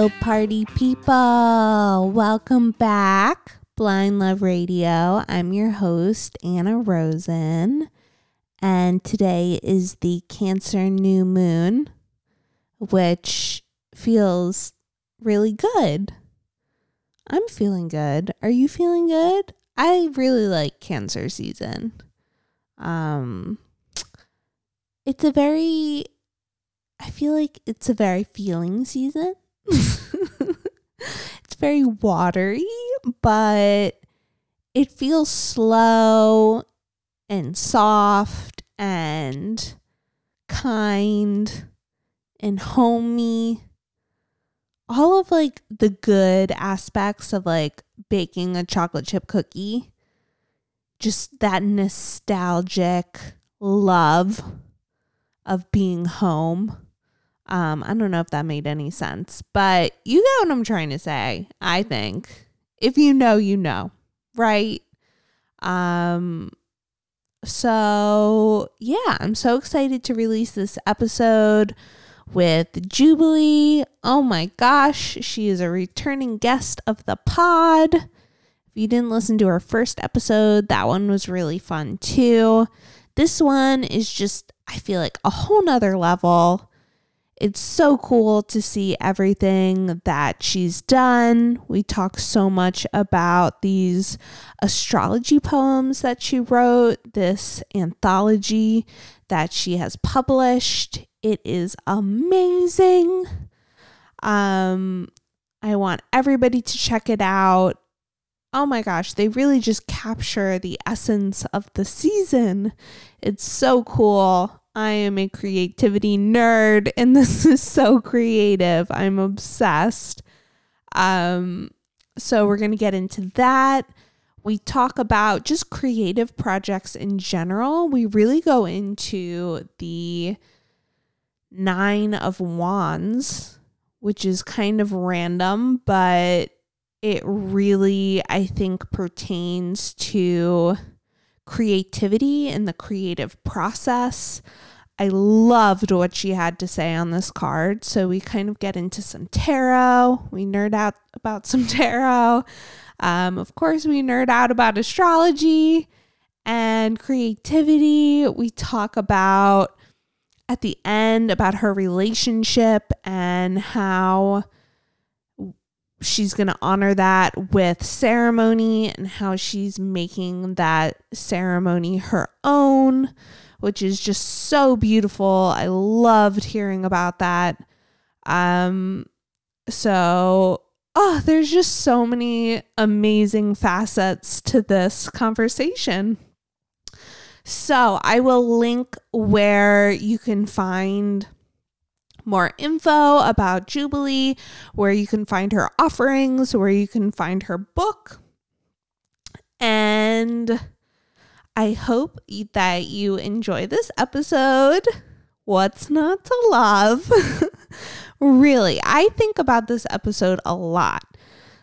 Hello, party people. Welcome back. Blind Love Radio. I'm your host, Anna Rosen, and today is the Cancer New Moon, which feels really good. I'm feeling good. Are you feeling good? I really like Cancer season. It's a very, I feel like it's a very feeling season. It's very watery, but it feels slow and soft and kind and homey. All of like the good aspects of like baking a chocolate chip cookie. Just that nostalgic love of being home. I don't know if that made any sense, but you know what I'm trying to say, I think. If you know, you know, right? So, yeah, I'm so excited to release this episode with Jubilee. Oh my gosh, she is a returning guest of the pod. If you didn't listen to her first episode, that one was really fun too. This one is just, I feel like, a whole nother level. It's so cool to see everything that she's done. We talk so much about these astrology poems that she wrote, this anthology that she has published. It is amazing. I want everybody to check it out. Oh my gosh, they really just capture the essence of the season. It's so cool. I am a creativity nerd, and this is so creative. I'm obsessed. So we're going to get into that. We talk about just creative projects in general. We really go into the Nine of Wands, which is kind of random, but it really, I think, pertains to creativity and the creative process. I loved what she had to say on this card. So we kind of get into some tarot. We nerd out about some tarot. Of course, we nerd out about astrology and creativity. We talk about, at the end, about her relationship and how she's going to honor that with ceremony and how she's making that ceremony her own, which is just so beautiful. I loved hearing about that. So there's just so many amazing facets to this conversation. So I will link where you can find more info about Jubilee, where you can find her offerings, where you can find her book. And I hope that you enjoy this episode. What's not to love? Really, I think about this episode a lot.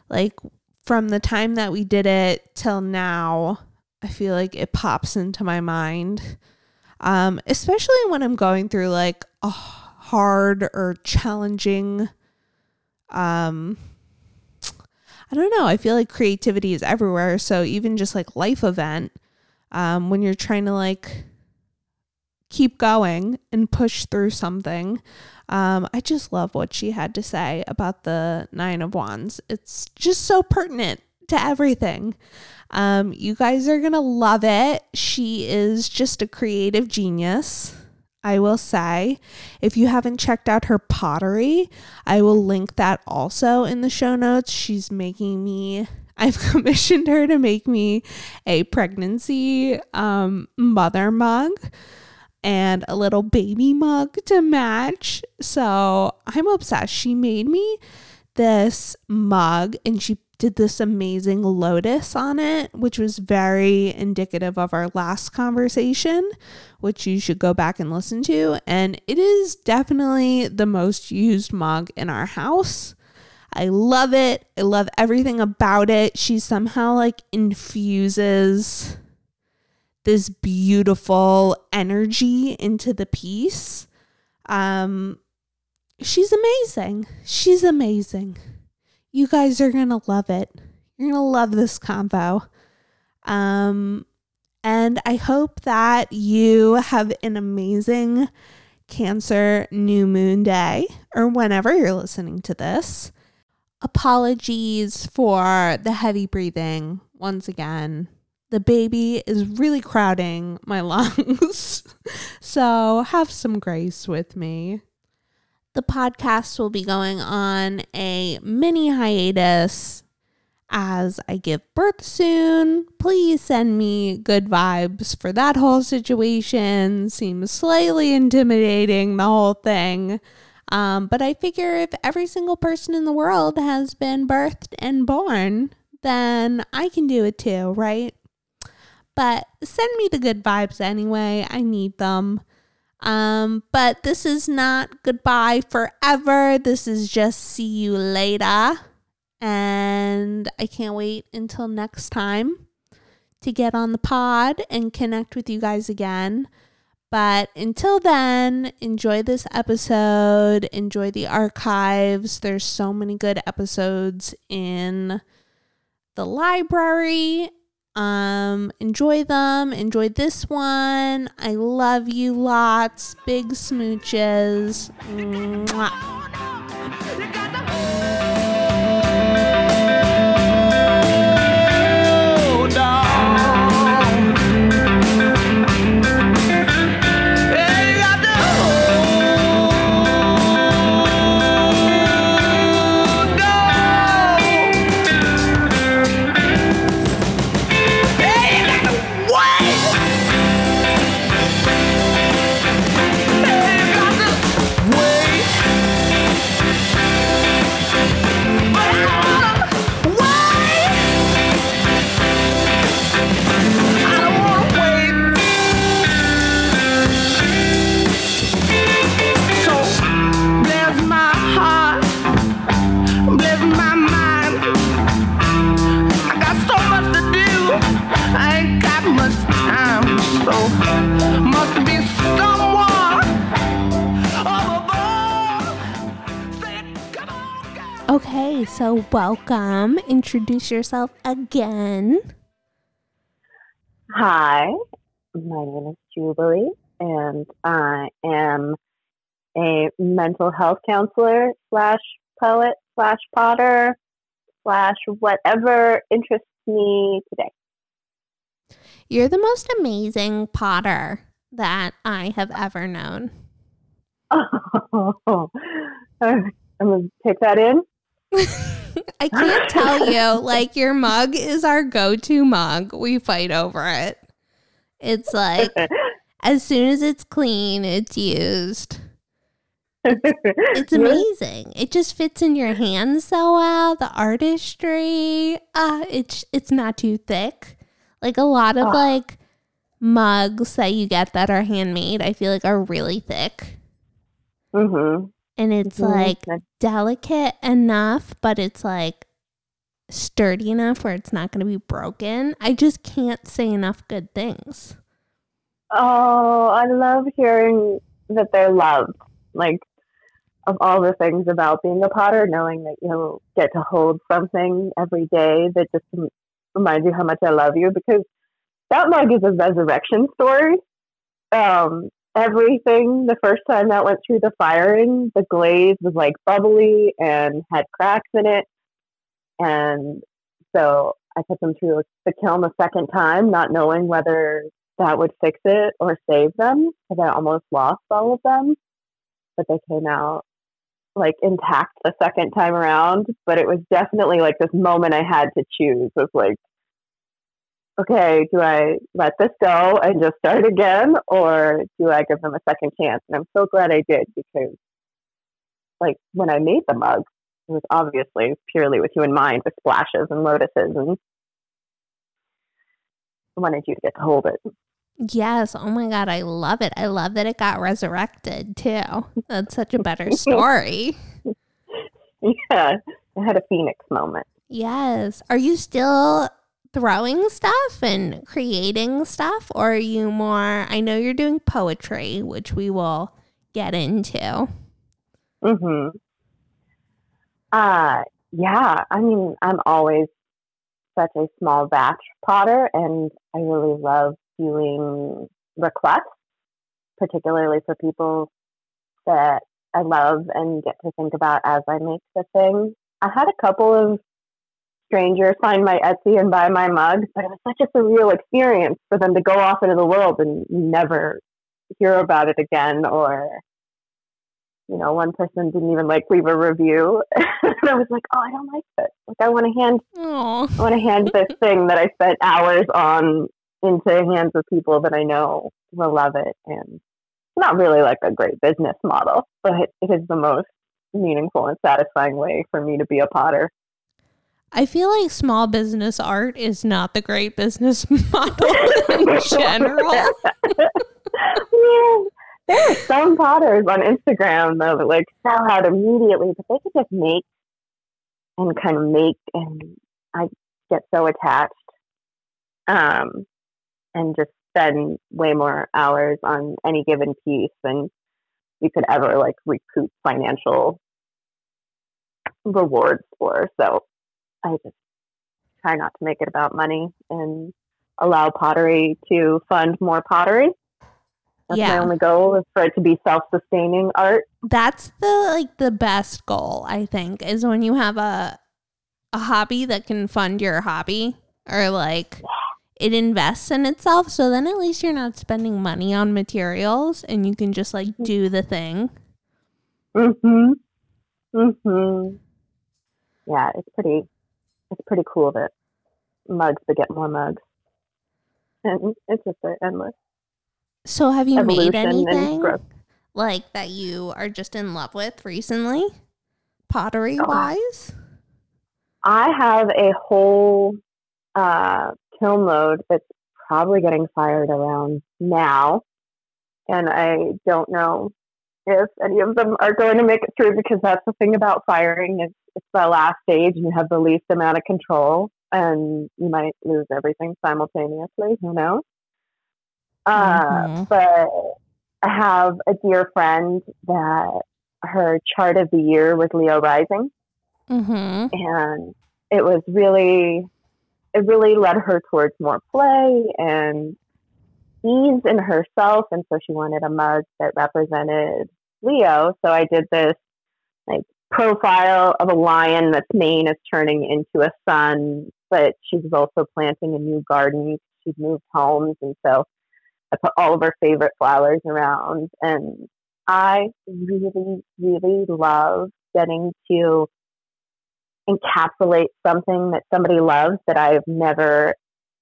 Like, from the time that we did it till now, I feel like it pops into my mind. Especially when I'm going through like a hard or challenging, I don't know. I feel like creativity is everywhere. So even just like life event, when you're trying to like keep going and push through something, I just love what she had to say about the Nine of Wands. It's just so pertinent to everything. You guys are going to love it. She is just a creative genius. I will say, if you haven't checked out her pottery, I will link that also in the show notes. She's making me, I've commissioned her to make me a pregnancy mother mug and a little baby mug to match. So I'm obsessed. She made me this mug and she did this amazing lotus on it, which was very indicative of our last conversation, which you should go back and listen to. And it is definitely the most used mug in our house. I love it. I love everything about it. She somehow like infuses this beautiful energy into the piece. she's amazing. She's amazing. You guys are going to love it. You're going to love this combo. And I hope that you have an amazing Cancer New Moon day, or whenever you're listening to this. Apologies for the heavy breathing. Once again, the baby is really crowding my lungs. So have some grace with me. The podcast will be going on a mini hiatus as I give birth soon. Please send me good vibes for that whole situation. Seems slightly intimidating, the whole thing. But I figure if every single person in the world has been birthed and born, then I can do it too, right? But send me the good vibes anyway. I need them. But this is not goodbye forever. This is just see you later. And I can't wait until next time to get on the pod and connect with you guys again. But until then, enjoy this episode. Enjoy the archives. There's so many good episodes in the library. Enjoy them. Enjoy this one. I love you lots. Big smooches. Mwah. Okay, so welcome. Introduce yourself again. Hi, my name is Jubilee, and I am a mental health counselor / poet / potter / whatever interests me today. You're the most amazing potter that I have ever known. Oh, I'm going to take that in. I can't tell you, like, your mug is our go-to mug. We fight over it. It's like, as soon as it's clean, it's used. It's amazing. It just fits in your hand so well. The artistry, it's not too thick. Like, a lot of, like, mugs that you get that are handmade, I feel like are really thick. Mm-hmm. And it's, like, delicate enough, but it's, like, sturdy enough where it's not going to be broken. I just can't say enough good things. Oh, I love hearing that they're loved. Like, of all the things about being a potter, knowing that you'll get to hold something every day that just reminds you how much I love you. Because that mug is a resurrection story. Everything, the first time that went through the firing, the glaze was like bubbly and had cracks in it. And so I put them through the kiln a second time, not knowing whether that would fix it or save them, because I almost lost all of them. But they came out like intact the second time around. But it was definitely like this moment I had to choose. It was like, okay, do I let this go and just start again, or do I give them a second chance? And I'm so glad I did, because like when I made the mug, it was obviously purely with you in mind, with splashes and lotuses, and I wanted you to get to hold it. Yes. Oh my God. I love it. I love that it got resurrected too. That's such a better story. Yeah. I had a phoenix moment. Yes. Are you still throwing stuff and creating stuff, or are you more, I know you're doing poetry, which we will get into. Mm-hmm. Yeah, I mean, I'm always such a small batch potter, and I really love doing requests, particularly for people that I love and get to think about as I make the thing. I had a couple of strangers find my Etsy and buy my mug, but it was such a surreal experience for them to go off into the world and never hear about it again. Or, you know, one person didn't even like leave a review. And I was like, oh, I don't like this. Like, I want to hand this thing that I spent hours on into the hands of people that I know will love it. And it's not really like a great business model, but it is the most meaningful and satisfying way for me to be a potter. I feel like small business art is not the great business model in general. Yeah. There are some potters on Instagram, though, that, like, sell out immediately, but they can just make, and I get so attached, and just spend way more hours on any given piece than you could ever, like, recoup financial rewards for. So I just try not to make it about money and allow pottery to fund more pottery. That's my only goal, is for it to be self-sustaining art. That's the best goal, I think, is when you have a hobby that can fund your hobby, or it invests in itself. So then at least you're not spending money on materials and you can just do the thing. Mm-hmm. Mm-hmm. Yeah, it's pretty cool that mugs beget more mugs. And it's just endless. So have you made anything that you are just in love with recently, pottery-wise? I have a whole kiln load that's probably getting fired around now, and I don't know if any of them are going to make it through, because that's the thing about firing, is it's the last stage and you have the least amount of control, and you might lose everything simultaneously. Who knows? Mm-hmm. But I have a dear friend that her chart of the year was Leo rising, mm-hmm. and it really led her towards more play and ease in herself. And so she wanted a mug that represented Leo. So I did this profile of a lion that's mane is turning into a sun, but she was also planting a new garden. She's moved homes, and so I put all of her favorite flowers around, and I really, really love getting to encapsulate something that somebody loves that I've never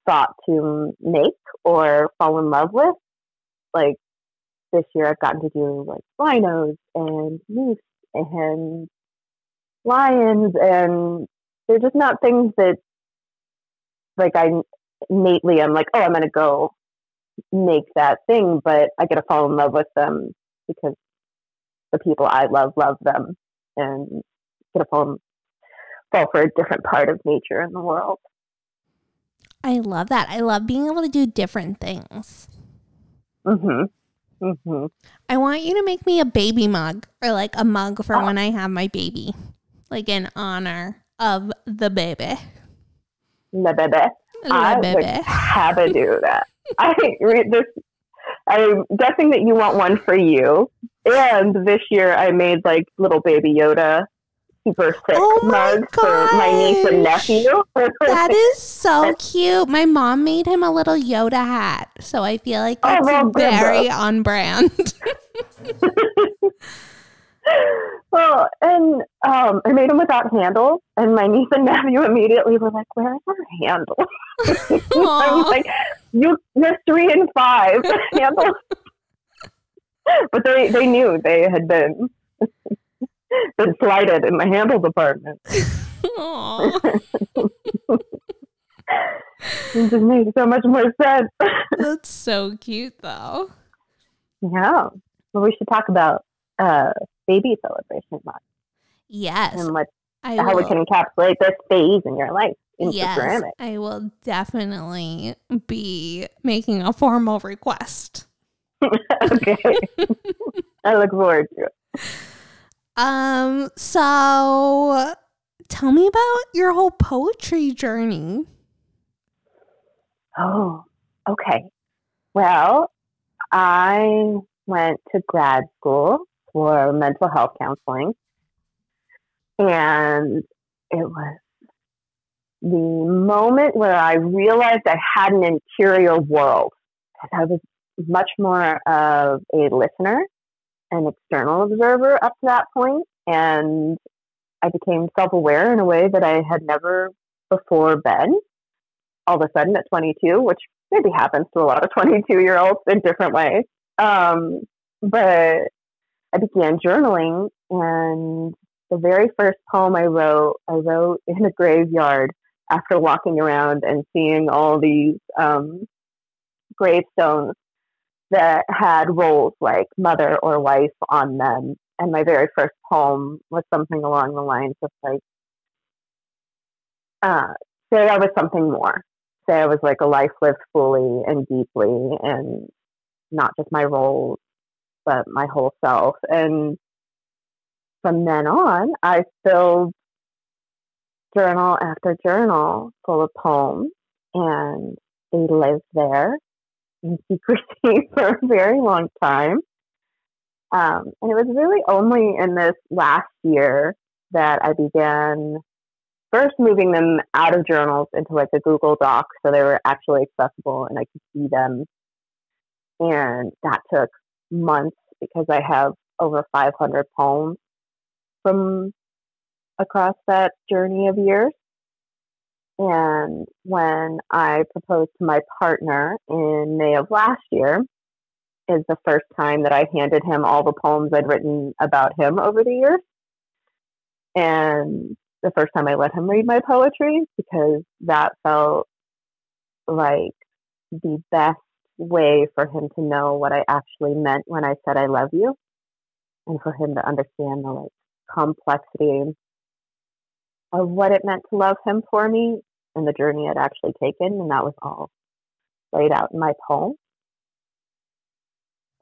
thought to make or fall in love with. Like, this year I've gotten to do rhinos and moose and lions, and they're just not things that I innately am like, oh, I'm going to go make that thing, but I get to fall in love with them because the people I love them, and get to fall for a different part of nature in the world. I love that. I love being able to do different things. Mm-hmm. Mm-hmm. I want you to make me a baby mug, or a mug for when I have my baby, in honor of the baby. The baby. I would have to do that. I'm guessing that you want one for you. And this year I made little baby Yoda super thick mugs for my niece and nephew. That is so cute. My mom made him a little Yoda hat. So I feel like that's very on brand. Well, and I made them without handles, and my niece and nephew immediately were like, where is our handle? I was like, you're 3 and 5 handles. But they knew they had been slighted in the handle department. It just makes so much more sense. That's so cute, though. Yeah. Well, we should talk about baby celebration month. Yes. And how we can encapsulate this phase in your life. Yes, I will definitely be making a formal request. Okay. I look forward to it. So tell me about your whole poetry journey. Oh, okay. Well, I went to grad school for mental health counseling, and it was the moment where I realized I had an interior world. I was much more of a listener, an external observer up to that point, and I became self-aware in a way that I had never before been. All of a sudden at 22, which maybe happens to a lot of 22-year-olds in different ways. But I began journaling, and the very first poem I wrote in a graveyard after walking around and seeing all these gravestones that had roles like mother or wife on them. And my very first poem was something along the lines of like, say I was something more. Say I was like a life lived fully and deeply, and not just my roles, but my whole self. And from then on, I filled journal after journal full of poems, and they lived there in secrecy for a very long time. And it was really only in this last year that I began first moving them out of journals into like a Google Doc, so they were actually accessible and I could see them. And that took months because I have over 500 poems from across that journey of years. And when I proposed to my partner in May of last year is the first time that I handed him all the poems I'd written about him over the years. And the first time I let him read my poetry, because that felt like the best way for him to know what I actually meant when I said I love you, and for him to understand the like complexity of what it meant to love him for me and the journey I'd actually taken. And that was all laid out in my poem.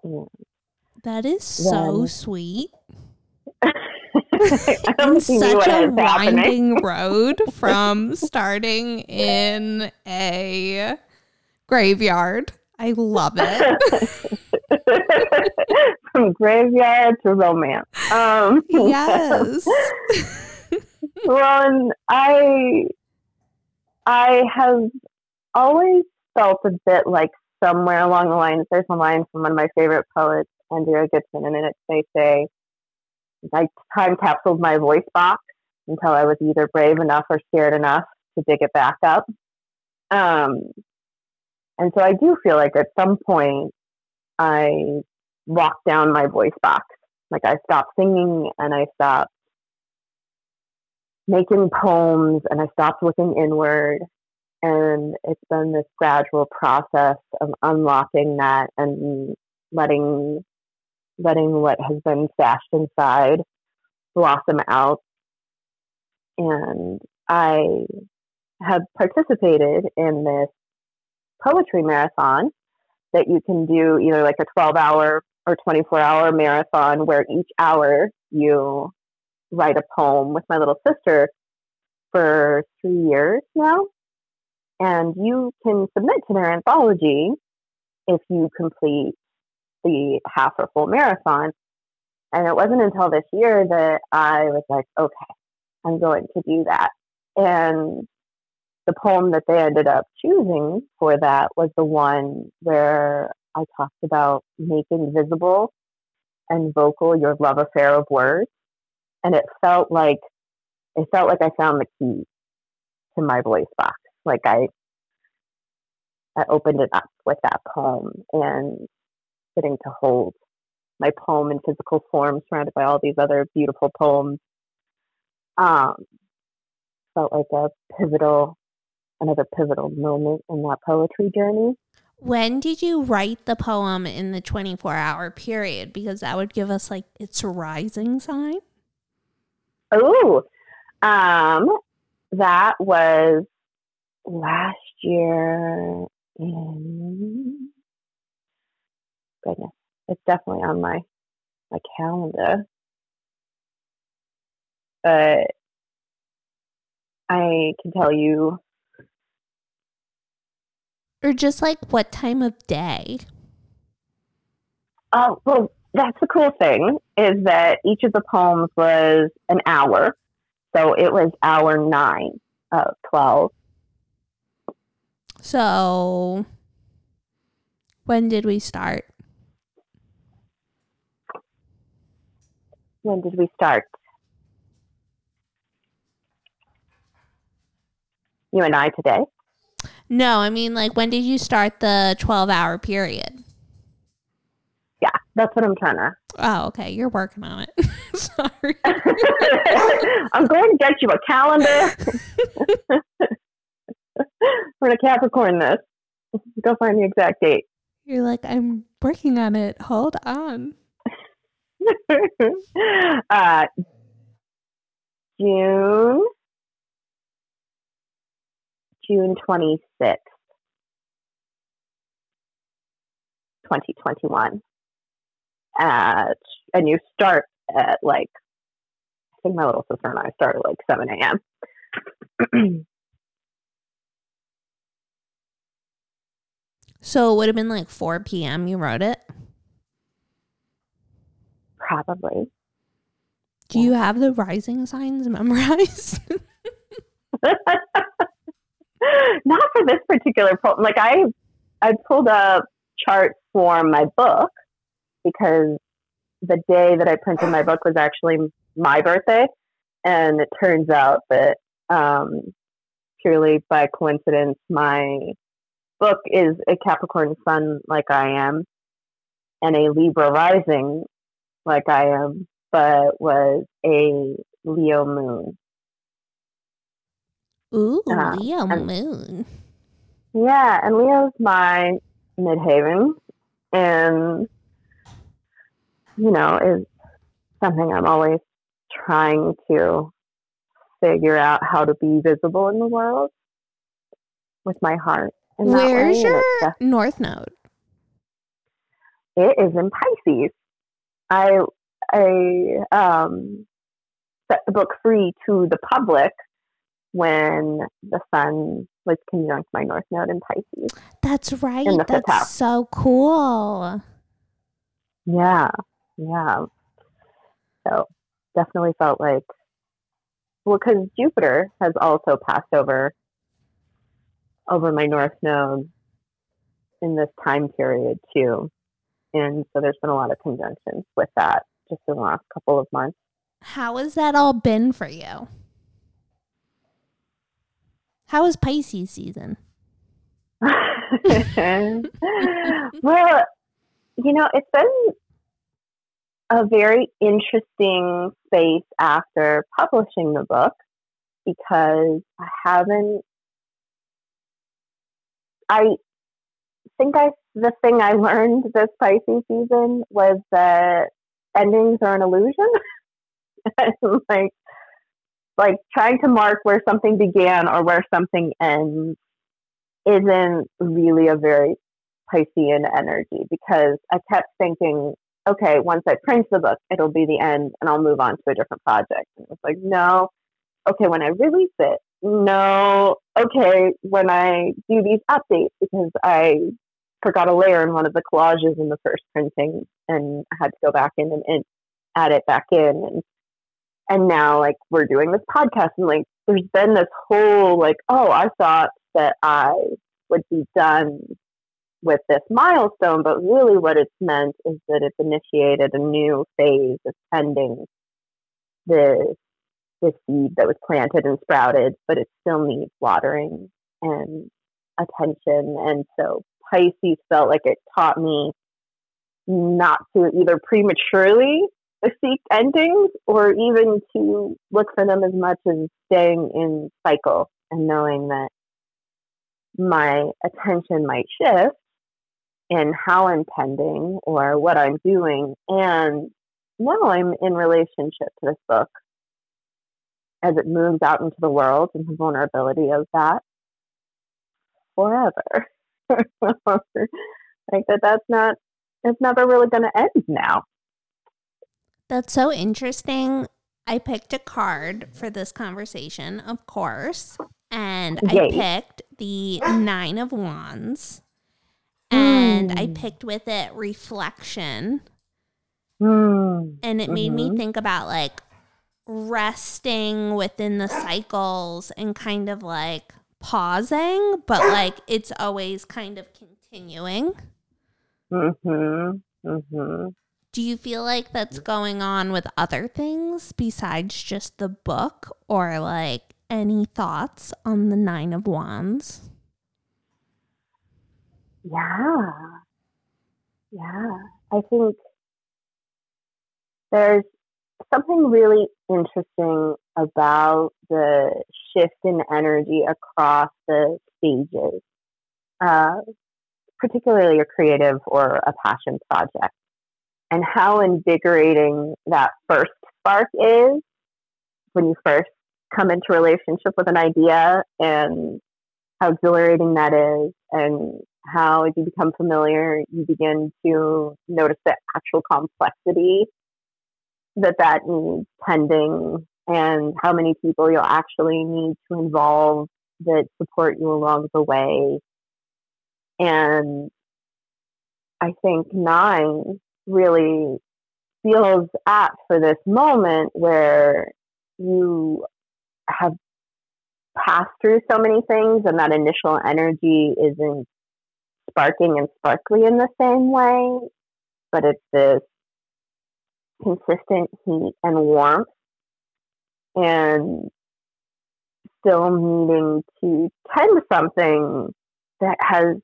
And that is so sweet. Such a winding road from starting in a graveyard. I love it. From graveyard to romance. Yes. Well, and I have always felt a bit like somewhere along the lines, there's a line from one of my favorite poets, Andrea Gibson, and in it they say, I time capsuled my voice box until I was either brave enough or scared enough to dig it back up. And so I do feel like at some point I locked down my voice box. Like I stopped singing and I stopped making poems and I stopped looking inward. And it's been this gradual process of unlocking that and letting what has been stashed inside blossom out. And I have participated in this poetry marathon that you can do either like a 12-hour or 24-hour marathon, where each hour you write a poem, with my little sister for 3 years now. And you can submit to their anthology if you complete the half or full marathon. And it wasn't until this year that I was like, okay, I'm going to do that. And the poem that they ended up choosing for that was the one where I talked about making visible and vocal your love affair of words. And it felt like I found the key to my voice box. Like I opened it up with that poem, and getting to hold my poem in physical form surrounded by all these other beautiful poems felt like another pivotal moment in that poetry journey. When did you write the poem in the 24-hour period? Because that would give us like its rising sign. Oh, that was last year in... Goodness, it's definitely on my calendar. but I can tell you. Or just like what time of day? Oh, well, that's the cool thing is that each of the poems was an hour. So it was hour 9 of 12. So when did we start? You and I today? No, I mean, like, when did you start the 12-hour period? Yeah, that's what I'm trying to. Oh, okay. You're working on it. Sorry. I'm going to get you a calendar. We're going to Capricorn this. Go find the exact date. You're like, I'm working on it. Hold on. June 26th, 2021. And you start at like, I think my little sister and I started like 7 a.m. So it would have been like 4 p.m. you wrote it? Probably. Do you have the rising signs memorized? Not for this particular poem. Like I pulled up charts for my book because the day that I printed my book was actually my birthday, and it turns out that purely by coincidence, my book is a Capricorn sun, like I am, and a Libra rising, like I am, but was a Leo moon. Ooh, Leo moon. Yeah, and Leo's my midheaven, and you know, is something I'm always trying to figure out how to be visible in the world with my heart. Where's your North Node? It is in Pisces. I set the book free to the public when the sun was conjunct my North Node in Pisces. That's right. That's so cool. Yeah. Yeah. So definitely felt like, well, because Jupiter has also passed over my North Node in this time period too. And so there's been a lot of conjunctions with that just in the last couple of months. How has that all been for you? How is Pisces season? Well, you know, it's been a very interesting space after publishing the book because the thing I learned this Pisces season was that endings are an illusion. And like trying to mark where something began or where something ends isn't really a very Piscean energy, because I kept thinking, okay, once I print the book, it'll be the end and I'll move on to a different project. And it was like, no. Okay, when I release it, no. Okay, when I do these updates, because I forgot a layer in one of the collages in the first printing and I had to go back in and add it back in. And now, like, we're doing this podcast, and like, there's been this whole, like, oh, I thought that I would be done with this milestone, but really what it's meant is that it's initiated a new phase of ending the seed that was planted and sprouted, but it still needs watering and attention. And so Pisces felt like it taught me not to either prematurely seek endings or even to look for them as much as staying in cycle and knowing that my attention might shift in how I'm tending or what I'm doing. And now I'm in relationship to this book as it moves out into the world and the vulnerability of that forever. Like it's never really going to end now. That's so interesting I picked a card for this conversation, of course, and I picked the 9 of Wands, and I picked with it reflection, and it made me think about, like, resting within the cycles and kind of, like, pausing, but, like, it's always kind of continuing. Do you feel like that's going on with other things besides just the book, or, like, any thoughts on the 9 of Wands? Yeah. I think there's something really interesting about the shift in energy across the stages, particularly a creative or a passion project, and how invigorating that first spark is when you first come into relationship with an idea, and how exhilarating that is, and how as you become familiar, you begin to notice the actual complexity that needs tending, and how many people you'll actually need to involve that support you along the way. And I think 9 really feels apt for this moment where you have passed through so many things, and that initial energy isn't sparking and sparkly in the same way, but it's this consistent heat and warmth, and still needing to tend to something that has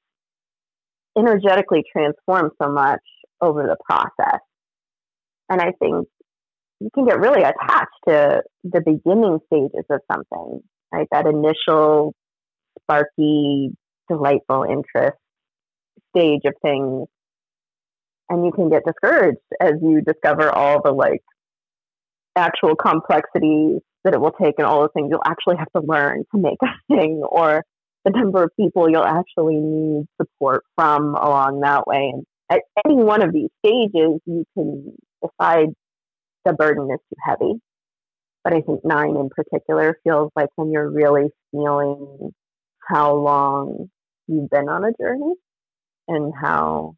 energetically transformed so much over the process. And I think you can get really attached to the beginning stages of something, right? That initial sparky, delightful interest stage of things. And you can get discouraged as you discover all the, like, actual complexities that it will take, and all the things you'll actually have to learn to make a thing, or the number of people you'll actually need support from along that way. And at any one of these stages, you can decide the burden is too heavy. But I think 9 in particular feels like when you're really feeling how long you've been on a journey, and how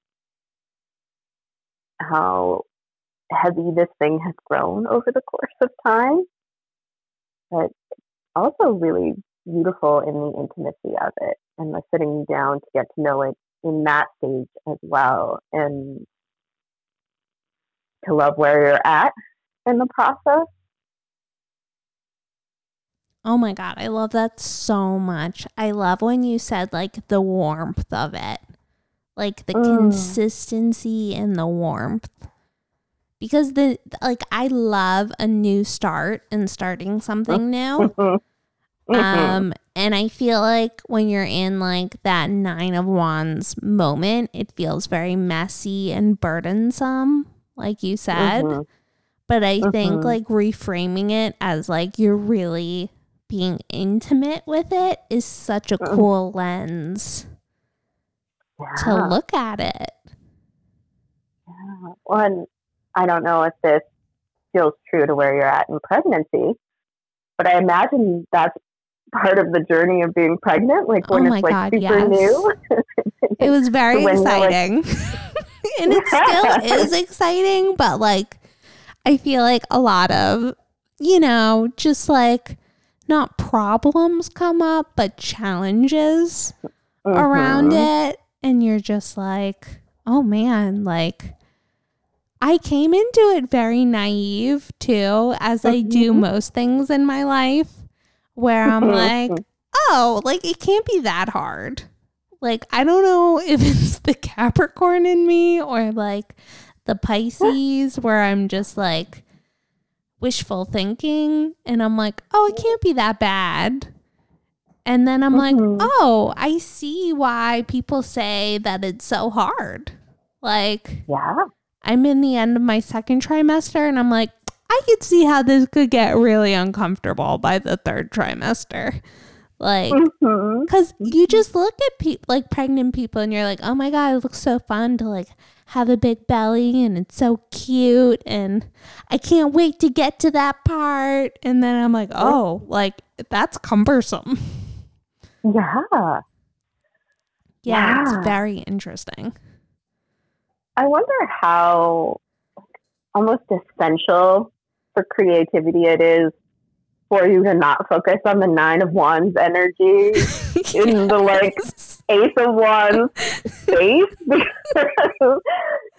heavy this thing has grown over the course of time, but also really beautiful in the intimacy of it, and the sitting down to get to know it in that stage as well, and to love where you're at in the process. Oh my God, I love that so much. I love when you said, like, the warmth of it. Like, the consistency and the warmth. Because, I love a new start and starting something new. And I feel like when you're in, like, that 9 of Wands moment, it feels very messy and burdensome, like you said. But I think, like, reframing it as, like, you're really being intimate with it is such a cool lens to look at it. Yeah. Well, and I don't know if this feels true to where you're at in pregnancy, but I imagine that's part of the journey of being pregnant. Like, when it's, like, God, super new. It was very exciting. And it still is exciting, but, like, I feel like a lot of, just, like, not problems come up, but challenges around it. And you're just like, oh man, like, I came into it very naive too, as I do most things in my life, where I'm like, oh, like, it can't be that hard. Like, I don't know if it's the Capricorn in me or, like, the Pisces, where I'm just, like, wishful thinking, and I'm like, oh, it can't be that bad. And then I'm like, oh, I see why people say that it's so hard. Like, I'm in the end of my second trimester, and I'm like, I could see how this could get really uncomfortable by the third trimester. Like, because you just look at pregnant people, and you're like, oh my God, it looks so fun to, like, have a big belly and it's so cute and I can't wait to get to that part. And then I'm like, oh, like that's cumbersome. Yeah. It's very interesting. I wonder how almost essential for creativity it is for you to not focus on the Nine of Wands energy in the like Ace of Wands space. Because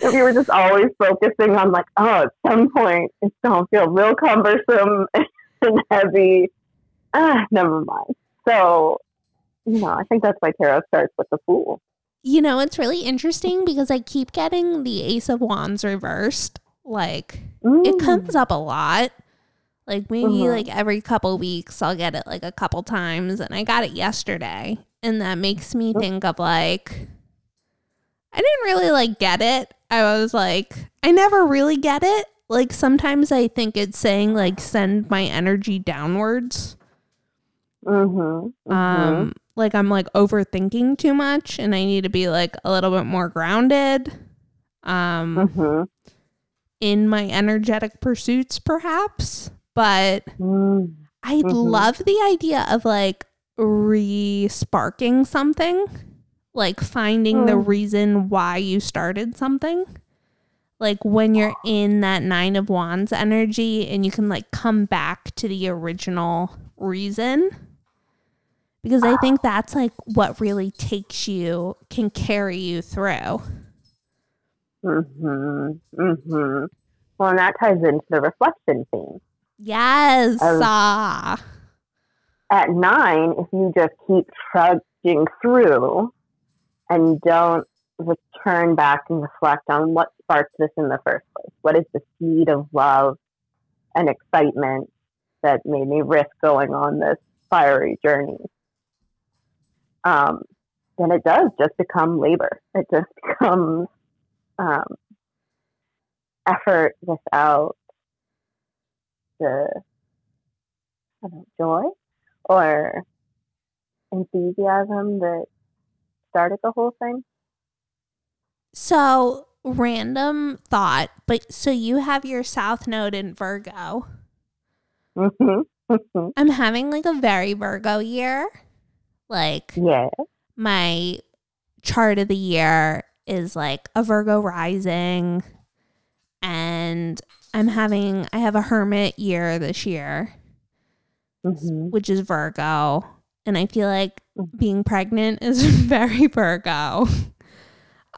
if you were just always focusing on like, oh, at some point it's gonna feel real cumbersome and heavy. Never mind. So, you know, I think that's why tarot starts with the Fool. You know, it's really interesting because I keep getting the Ace of Wands reversed. Like, it comes up a lot. Like, maybe, like, every couple weeks I'll get it, like, a couple times. And I got it yesterday. And that makes me think of, like, I didn't really, like, get it. I was like, I never really get it. Like, sometimes I think it's saying, like, send my energy downwards. Like, I'm, like, overthinking too much, and I need to be, like, a little bit more grounded in my energetic pursuits, perhaps. But I love the idea of, like, re-sparking something, like, finding the reason why you started something. Like, when you're in that Nine of Wands energy and you can, like, come back to the original reason. Because I think that's, like, what really takes you, can carry you through. Well, and that ties into the reflection theme. Yes. At 9, if you just keep trudging through and don't return back and reflect on what sparked this in the first place, what is the seed of love and excitement that made me risk going on this fiery journey? Then it does just become labor. It just becomes effort without the joy or enthusiasm that started the whole thing. So, random thought, but so you have your South Node in Virgo. I'm having like a very Virgo year. Like, my chart of the year is like a Virgo rising, and I have a hermit year this year, which is Virgo. And I feel like being pregnant is very Virgo.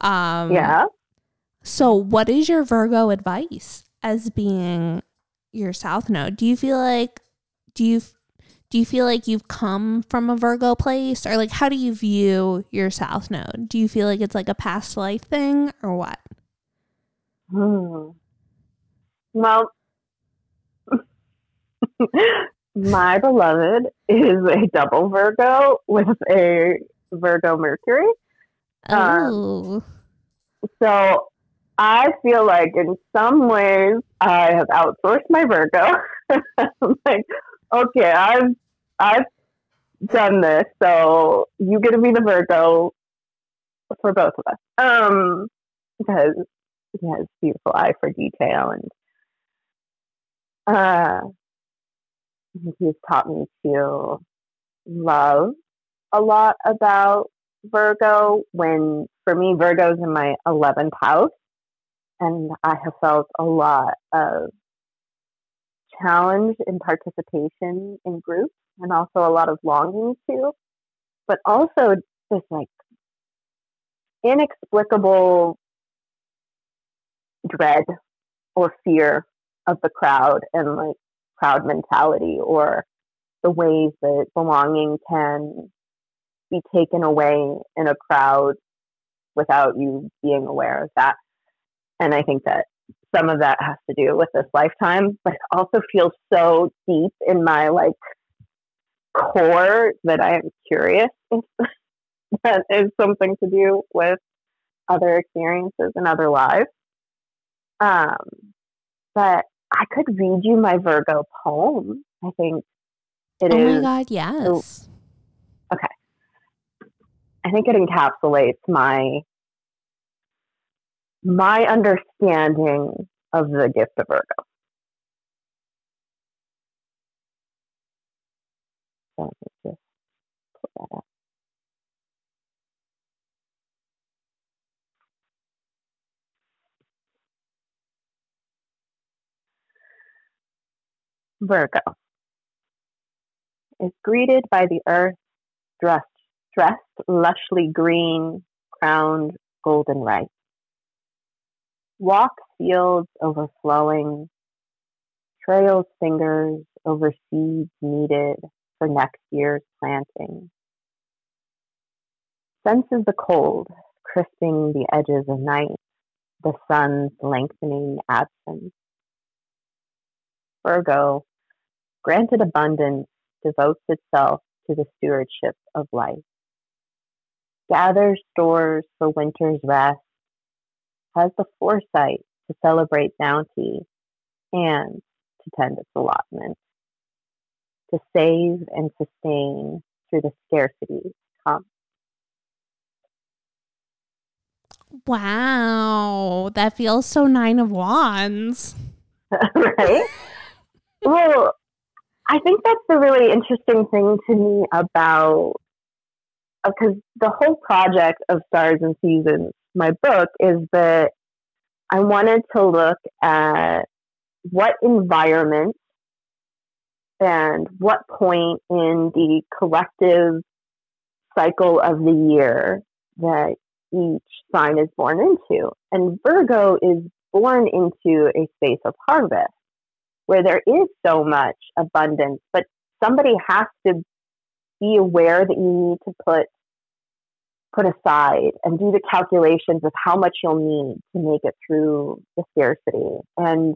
So what is your Virgo advice as being your South Node? Do you feel like you've come from a Virgo place, or like how do you view your South Node? Do you feel like it's like a past life thing or what? Well, my beloved is a double Virgo with a Virgo Mercury. So I feel like in some ways I have outsourced my Virgo. I'm like, okay, I've done this, so you get to be the Virgo for both of us. Because he has a beautiful eye for detail, and he's taught me to love a lot about Virgo. When for me, Virgo's in my 11th house, and I have felt a lot of challenge and participation in groups, and also a lot of longing to, but also this like inexplicable dread or fear of the crowd and like crowd mentality, or the ways that belonging can be taken away in a crowd without you being aware of that. And I think that some of that has to do with this lifetime, but it also feels so deep in my like core that I am curious if that is something to do with other experiences and other lives. But I could read you my Virgo poem. I think it is. Oh my God, yes. Okay. I think it encapsulates my my understanding of the gift of Virgo. Let me just pull that up. Virgo is greeted by the earth dressed lushly green, crowned golden rice. Walks fields overflowing, trails fingers over seeds needed for next year's planting. Senses the cold, crisping the edges of night, the sun's lengthening absence. Virgo, granted abundance, devotes itself to the stewardship of life. Gathers stores for winter's rest, has the foresight to celebrate bounty and to tend its allotment, to save and sustain through the scarcity comes. Wow, that feels so Nine of Wands. Right? Well, I think that's the really interesting thing to me about, because the whole project of Stars and Seasons, my book, is that I wanted to look at what environment and what point in the collective cycle of the year that each sign is born into. And Virgo is born into a space of harvest, where there is so much abundance, but somebody has to be aware that you need to put aside and do the calculations of how much you'll need to make it through the scarcity. And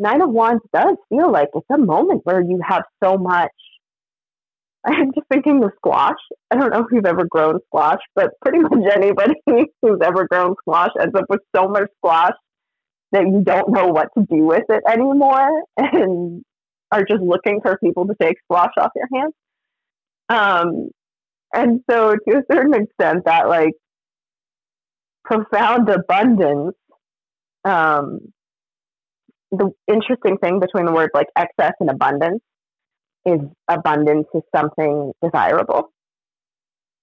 Nine of Wands does feel like it's a moment where you have so much. I'm just thinking of squash. I don't know if you've ever grown squash, but pretty much anybody who's ever grown squash ends up with so much squash that you don't know what to do with it anymore and are just looking for people to take squash off your hands. And so to a certain extent, that like profound abundance, the interesting thing between the words like excess and abundance is abundance is something desirable.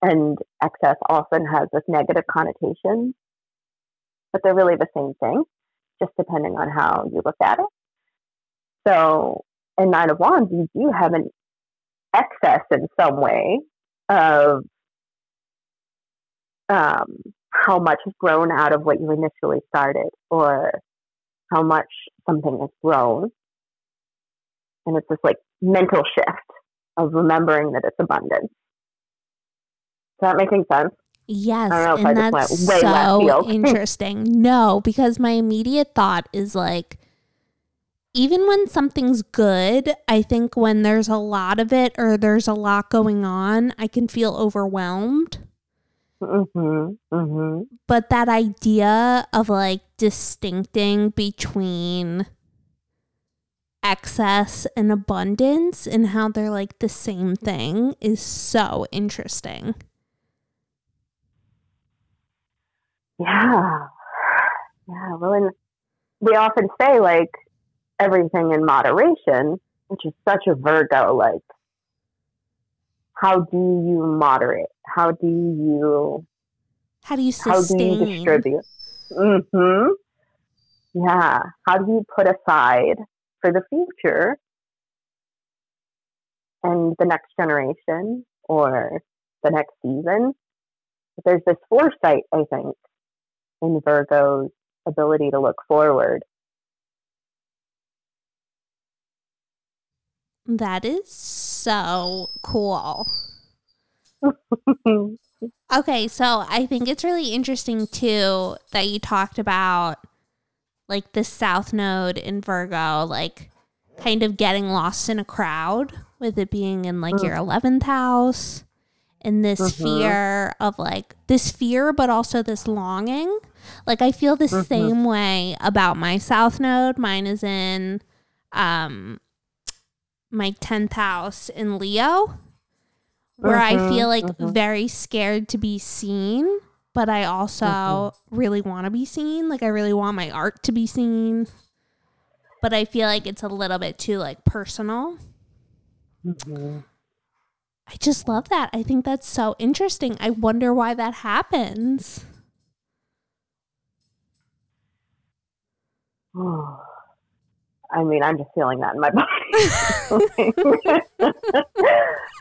And excess often has this negative connotation, but they're really the same thing, just depending on how you look at it. So in Nine of Wands, you do have an excess in some way of how much is grown out of what you initially started, or how much something is grown. And it's this like mental shift of remembering that it's abundant. Does that make any sense? Yes, and that's so interesting. No, because my immediate thought is like, even when something's good, I think when there's a lot of it or there's a lot going on, I can feel overwhelmed. Mm-hmm, mm-hmm. But that idea of like distincting between excess and abundance and how they're like the same thing is so interesting. Yeah. Well, and we often say like everything in moderation, which is such a Virgo, like how do you moderate? How do you sustain? How do you distribute? Mm-hmm. Yeah. How do you put aside for the future and the next generation or the next season? There's this foresight, I think, in Virgo's ability to look forward. That is so cool. Okay, so I think it's really interesting too that you talked about like the South Node in Virgo, like kind of getting lost in a crowd with it being in like your 11th house and this fear of like this fear, but also this longing. Like I feel the same way about my South Node. Mine is in my 10th house in Leo, where I feel like very scared to be seen but I also really want to be seen. Like, I really want my art to be seen. But I feel like it's a little bit too, like, personal. Mm-hmm. I just love that. I think that's so interesting. I wonder why that happens. Oh, I mean, I'm just feeling that in my body.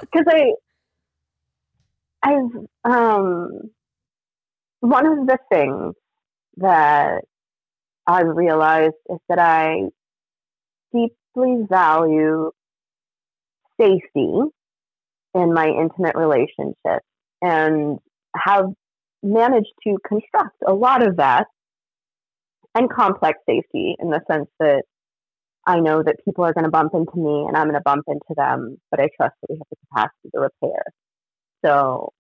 Because I've one of the things that I realized is that I deeply value safety in my intimate relationships and have managed to construct a lot of that and complex safety in the sense that I know that people are going to bump into me and I'm going to bump into them, but I trust that we have the capacity to repair. So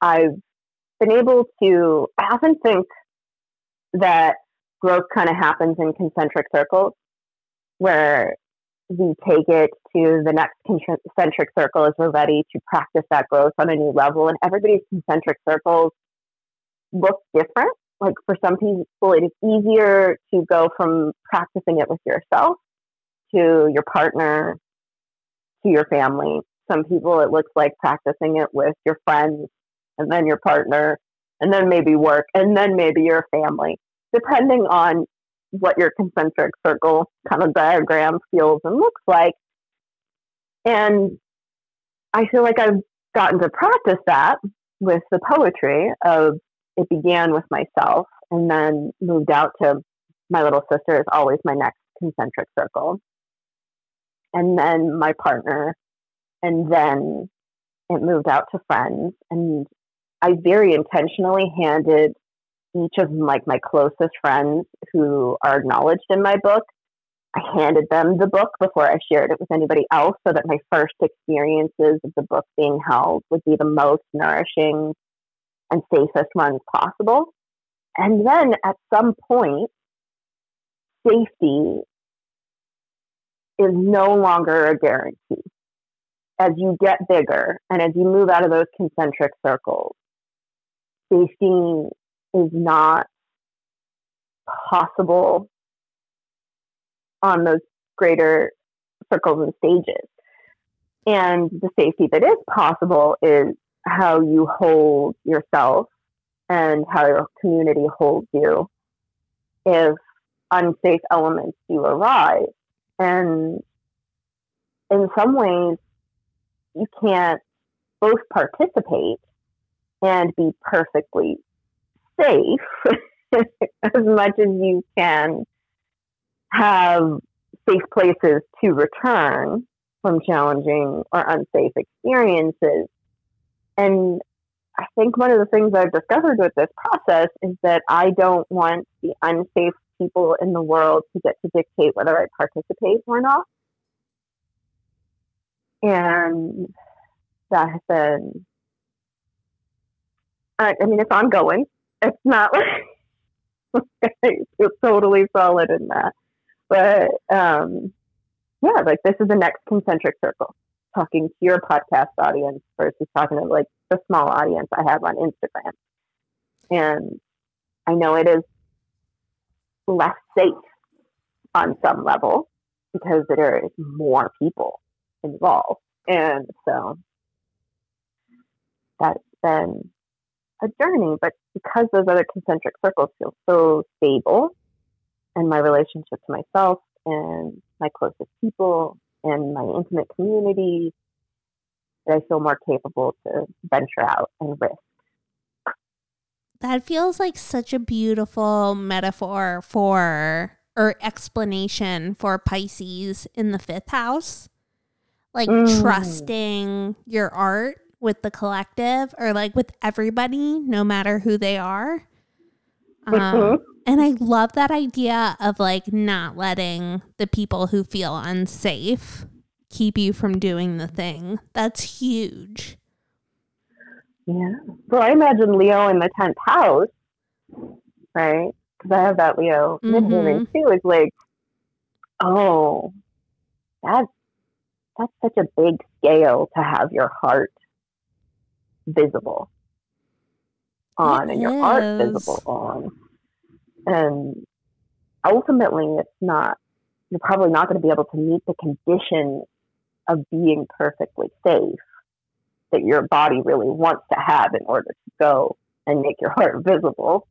I've been able to, I often think that growth kind of happens in concentric circles where we take it to the next concentric circle as we're ready to practice that growth on a new level. And everybody's concentric circles look different. Like, for some people, it is easier to go from practicing it with yourself to your partner to your family. Some people, it looks like practicing it with your friends and then your partner and then maybe work and then maybe your family, depending on what your concentric circle kind of diagram feels and looks like. And I feel like I've gotten to practice that with the poetry of it began with myself and then moved out to my little sister is always my next concentric circle. And then my partner, and then it moved out to friends. And I very intentionally handed each of like my closest friends who are acknowledged in my book, I handed them the book before I shared it with anybody else so that my first experiences of the book being held would be the most nourishing and safest ones possible. And then at some point, safety is no longer a guarantee. As you get bigger and as you move out of those concentric circles, safety is not possible on those greater circles and stages. And the safety that is possible is how you hold yourself and how your community holds you if unsafe elements do arise. And in some ways, you can't both participate and be perfectly safe as much as you can have safe places to return from challenging or unsafe experiences. And I think one of the things I've discovered with this process is that I don't want the unsafe people in the world to get to dictate whether I participate or not. And that has been, I mean, it's ongoing. It's not like it's totally solid in that. But yeah, like this is the next concentric circle. Talking to your podcast audience versus talking to like the small audience I have on Instagram. And I know it is less safe on some level because there is more people involved. And so that's been a journey, but because those other concentric circles feel so stable and my relationship to myself and my closest people and my intimate community, that I feel more capable to venture out and risk. That feels like such a beautiful metaphor for, or explanation for Pisces in the fifth house. Like trusting your art with the collective or like with everybody, no matter who they are. And I love that idea of like not letting the people who feel unsafe keep you from doing the thing. That's huge. Yeah. Well, I imagine Leo in the 10th house, right? Because I have that Leo midheaven too. It's like, oh, that's such a big scale to have your heart visible. on and your art visible on. And ultimately, it's not, you're probably not going to be able to meet the condition of being perfectly safe that your body really wants to have in order to go and make your heart visible.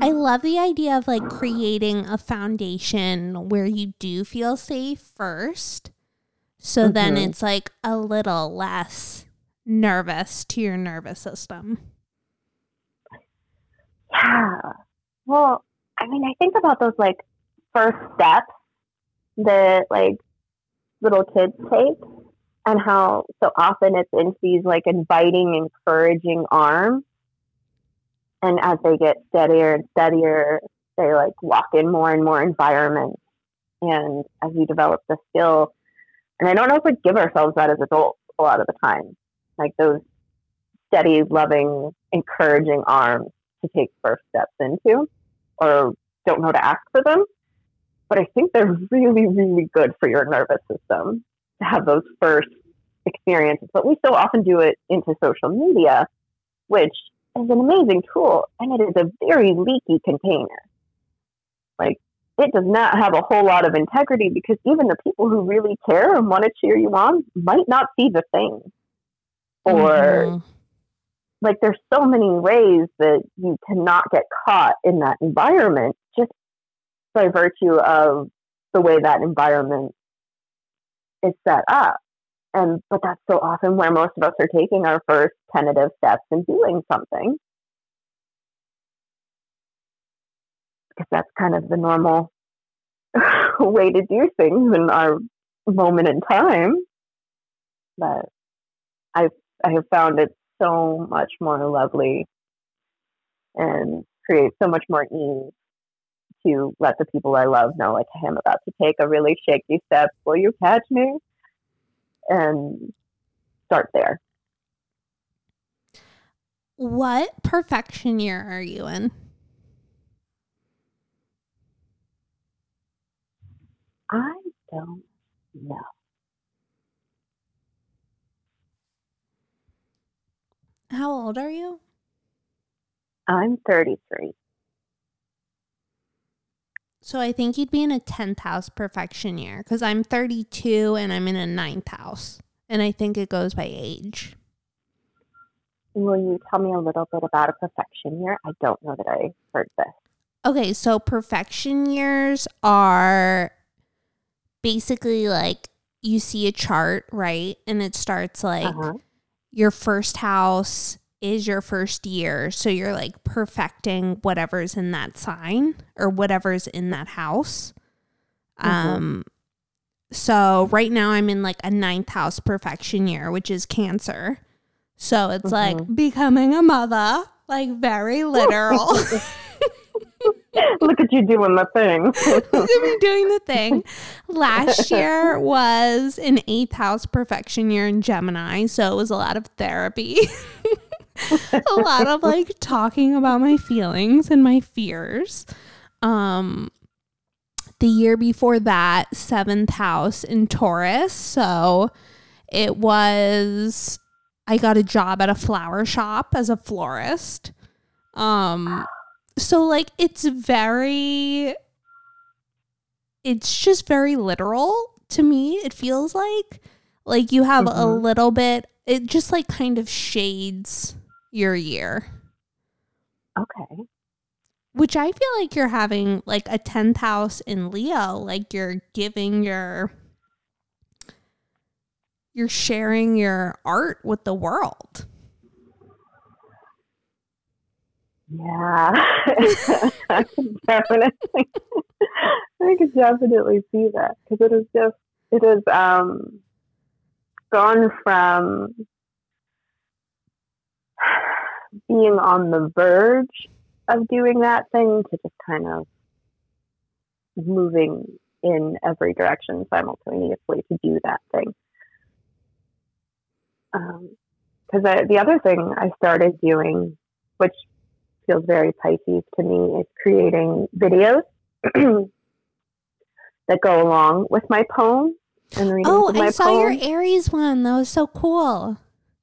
I love the idea of like creating a foundation where you do feel safe first. So then it's like a little less nervous to your nervous system. Yeah. Well, I mean, I think about those like first steps that like little kids take and how so often it's into these like inviting, encouraging arms. And as they get steadier and steadier, they like walk in more and more environments. And as you develop the skill, and I don't know if we give ourselves that as adults a lot of the time, like those steady, loving, encouraging arms to take first steps into, or don't know to ask for them. But I think they're really, really good for your nervous system to have those first experiences. But we so often do it into social media, which is an amazing tool, and it is a very leaky container. Like, it does not have a whole lot of integrity, because even the people who really care and want to cheer you on might not see the thing. Or, like, there's so many ways that you cannot get caught in that environment just by virtue of the way that environment is set up. But that's so often where most of us are taking our first tentative steps in doing something. Because that's kind of the normal way to do things in our moment in time. But I have found it so much more lovely and create so much more ease to let the people I love know, like, hey, I'm about to take a really shaky step. Will you catch me? And start there. What perfection year are you in? I don't know. How old are you? I'm 33. So I think you'd be in a 10th house perfection year, because I'm 32 and I'm in a 9th house. And I think it goes by age. Will you tell me a little bit about a perfection year? I don't know that I heard this. Okay, so perfection years are basically like you see a chart, right? And it starts like your first house is your first year. So you're like perfecting whatever's in that sign or whatever's in that house. So right now I'm in like a 9th house perfection year, which is Cancer. So it's like becoming a mother, like very literal. Look at you doing the thing. Look at me doing the thing. Last year was an 8th house perfection year in Gemini. So it was a lot of therapy. A lot of like talking about my feelings and my fears. The year before that, 7th house in Taurus. So it was, I got a job at a flower shop as a florist. So like it's just very literal to me. It feels like you have a little bit, it just like kind of shades your year. Okay. Which I feel like you're having like a 10th house in Leo, like you're giving you're sharing your art with the world. Yeah. I could definitely see that, because it is just, it is gone from being on the verge of doing that thing to just kind of moving in every direction simultaneously to do that thing. Because the other thing I started doing, which feels very Pisces to me, is creating videos that go along with my poem. And oh, I saw poem. Your Aries one. That was so cool.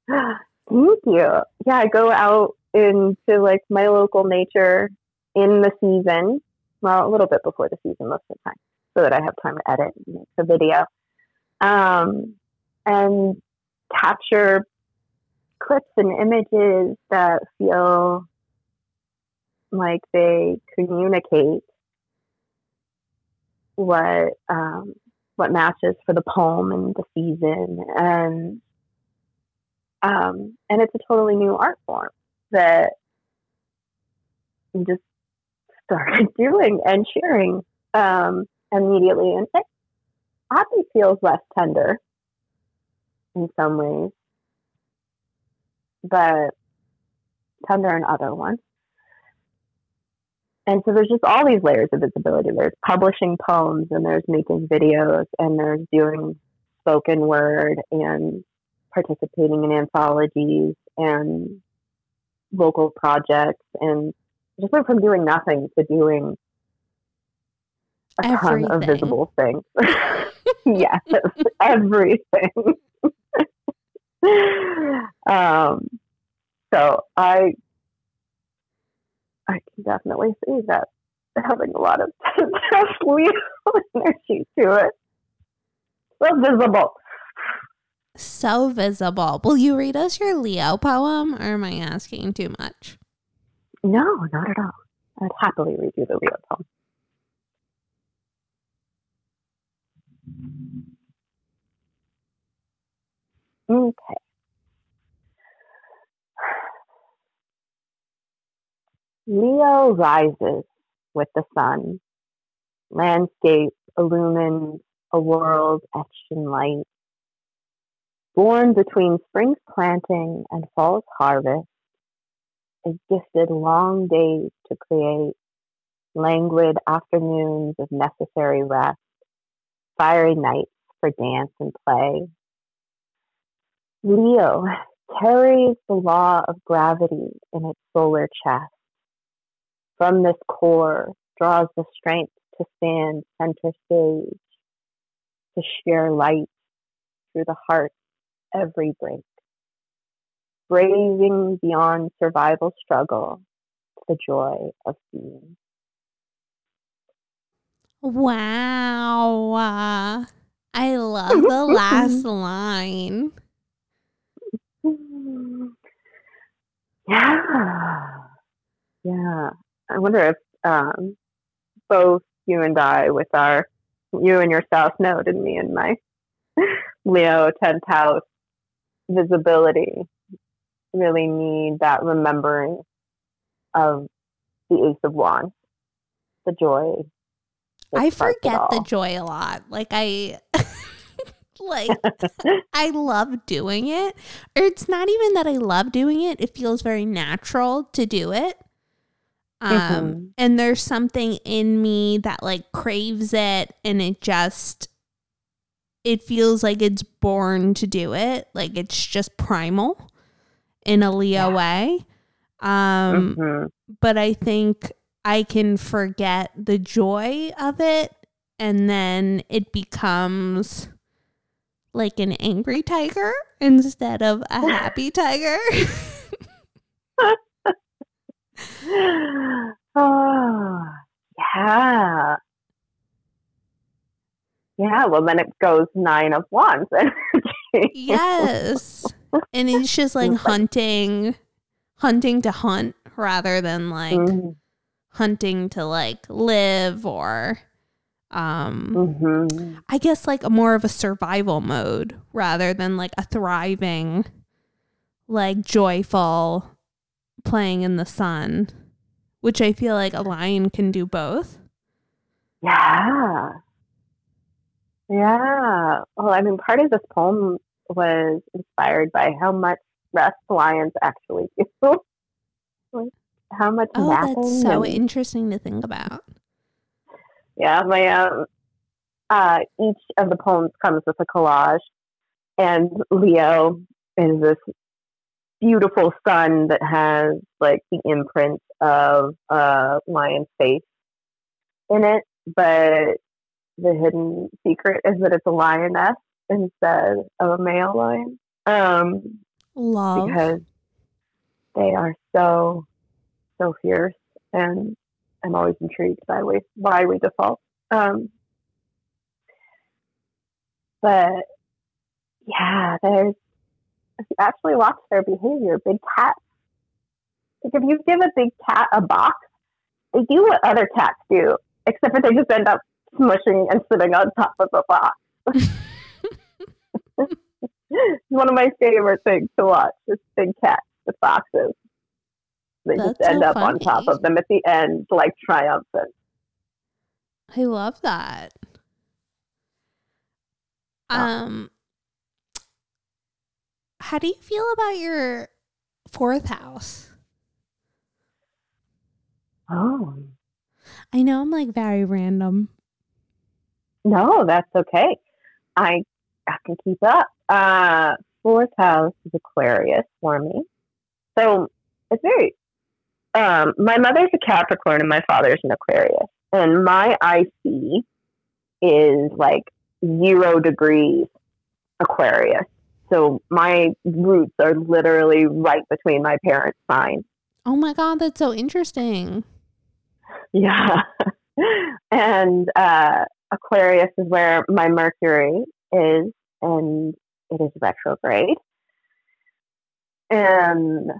Thank you. Yeah, I go out into like my local nature in the season, well, a little bit before the season most of the time, so that I have time to edit and make the video, and capture clips and images that feel like they communicate what matches for the poem and the season, and it's a totally new art form that I just started doing and sharing immediately, and it often feels less tender in some ways, but tender in other ones. And so there's just all these layers of visibility. There's publishing poems, and there's making videos, and there's doing spoken word, and participating in anthologies and local projects, and just went from doing nothing to doing a ton of visible things. Yes, everything. So I can definitely see that having a lot of real energy to it. So visible. So visible. Will you read us your Leo poem, or am I asking too much? No, not at all. I'd happily read you the Leo poem. Okay. Leo rises with the sun. Landscape illumines a world etched in light. Born between spring's planting and fall's harvest, is gifted long days to create, languid afternoons of necessary rest, fiery nights for dance and play. Leo carries the law of gravity in its solar chest. From this core draws the strength to stand center stage, to sheer light through the heart's every break. Braving beyond survival struggle to the joy of being. Wow. I love the last line. Yeah. Yeah. I wonder if both you and I, with you and your South Node and me and my Leo 10th house visibility, really need that remembering of the Ace of Wands, the joy. I forget the joy a lot. Like I, like I love doing it. Or it's not even that I love doing it. It feels very natural to do it. And there's something in me that like craves it, and it feels like it's born to do it. Like it's just primal in a Leo way. But I think I can forget the joy of it, and then it becomes like an angry tiger instead of a happy tiger. Oh, yeah. Yeah, well, then it goes 9 of Wands. Yes. And it's just like hunting to hunt rather than like hunting to like live, or I guess like more of a survival mode rather than like a thriving, like joyful, playing in the sun, which I feel like a lion can do both. Yeah. Yeah. Well, I mean, part of this poem was inspired by how much rest lions actually do. Like, how much napping. That's so interesting to think about. Yeah, my each of the poems comes with a collage, and Leo is this beautiful sun that has like the imprint of a lion's face in it, but the hidden secret is that it's a lioness instead of a male lion. Love. Because They are so fierce, and I'm always intrigued by why we default. But yeah, if you actually watch their behavior, big cats, like if you give a big cat a box, they do what other cats do, except that they just end up smushing and sitting on top of the box. It's one of my favorite things to watch, is big cats with boxes. They That's just end so up funny. On top of them at the end, like triumphant. I love that. How do you feel about your fourth house? Oh, I know I'm like very random. No, that's okay. I can keep up. Fourth house is Aquarius for me. So it's very, my mother's a Capricorn and my father's an Aquarius. And my IC is like 0 degree Aquarius. So my roots are literally right between my parents' signs. Oh my God, that's so interesting. Yeah. And Aquarius is where my Mercury is, and it is retrograde. And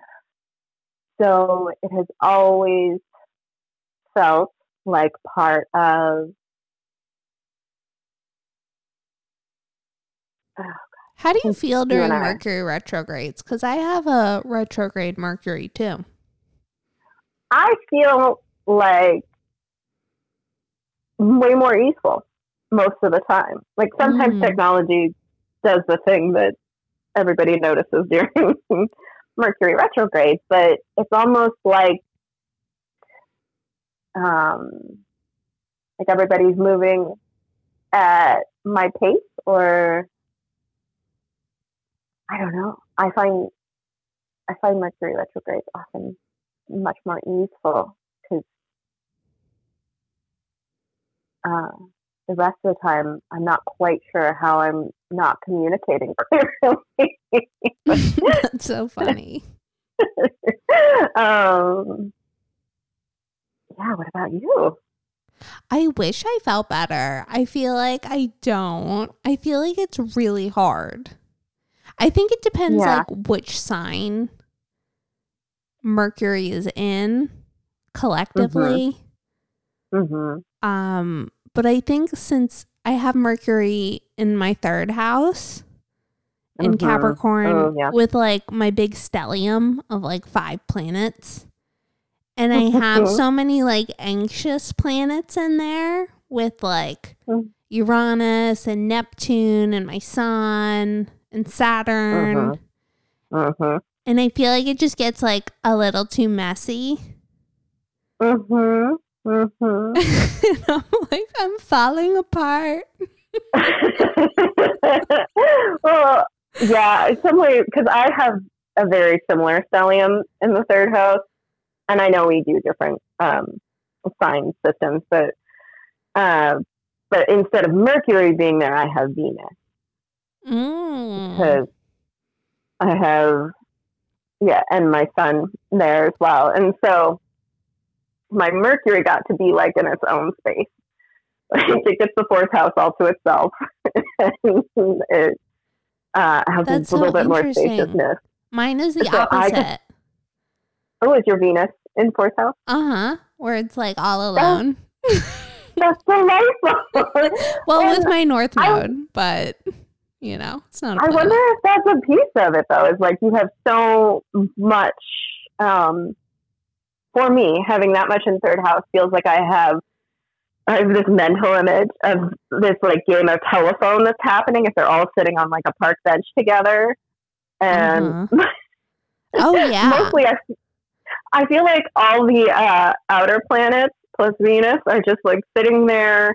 so it has always felt like part of... How do you feel during Mercury retrogrades? Because I have a retrograde Mercury too. I feel like way more easeful most of the time. Like sometimes technology does the thing that everybody notices during Mercury retrograde, but it's almost like everybody's moving at my pace, or I don't know. I find Mercury retrograde often much more useful, because the rest of the time I'm not quite sure how I'm not communicating clearly. That's so funny. Yeah, what about you? I wish I felt better. I feel like I don't. I feel like it's really hard. I think it depends like which sign Mercury is in collectively. Mm-hmm. But I think since I have Mercury in my third house in Capricorn with like my big stellium of like 5 planets, and I have so many like anxious planets in there with like Uranus and Neptune and my sun and Saturn. And I feel like it just gets like a little too messy. And I'm like, I'm falling apart. Well, yeah, in some way, because I have a very similar stellium in the third house, and I know we do different sign systems, but instead of Mercury being there, I have Venus, because I have. Yeah, and my son there as well. And so my Mercury got to be like in its own space. It gets the fourth house all to itself. And it has That's a little so bit more spaciousness. Mine is the opposite. Is your Venus in fourth house? Where it's like all alone. That's delightful. Well, and with my north node, but... You know, it's not. I wonder if that's a piece of it, though. Is like you have so much. For me, having that much in third house feels like I have this mental image of this like game of telephone that's happening if they're all sitting on like a park bench together. And oh yeah, mostly I feel like all the outer planets plus Venus are just like sitting there,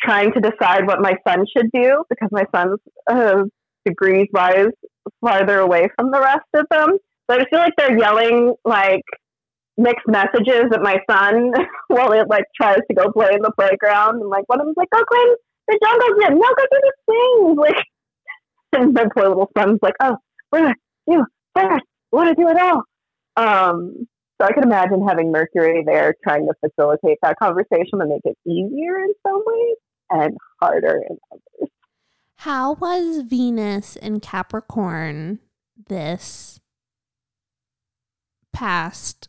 trying to decide what my son should do, because my son's degrees-wise farther away from the rest of them. So I just feel like they're yelling like mixed messages at my son while it like tries to go play in the playground. And like one of them's like, "Go climb the jungle gym. No, go do this thing." Like, and my poor little son's like, "Oh, where you first? Want to do it all? So I could imagine having Mercury there trying to facilitate that conversation and make it easier in some ways and harder in others. How was Venus in Capricorn this past,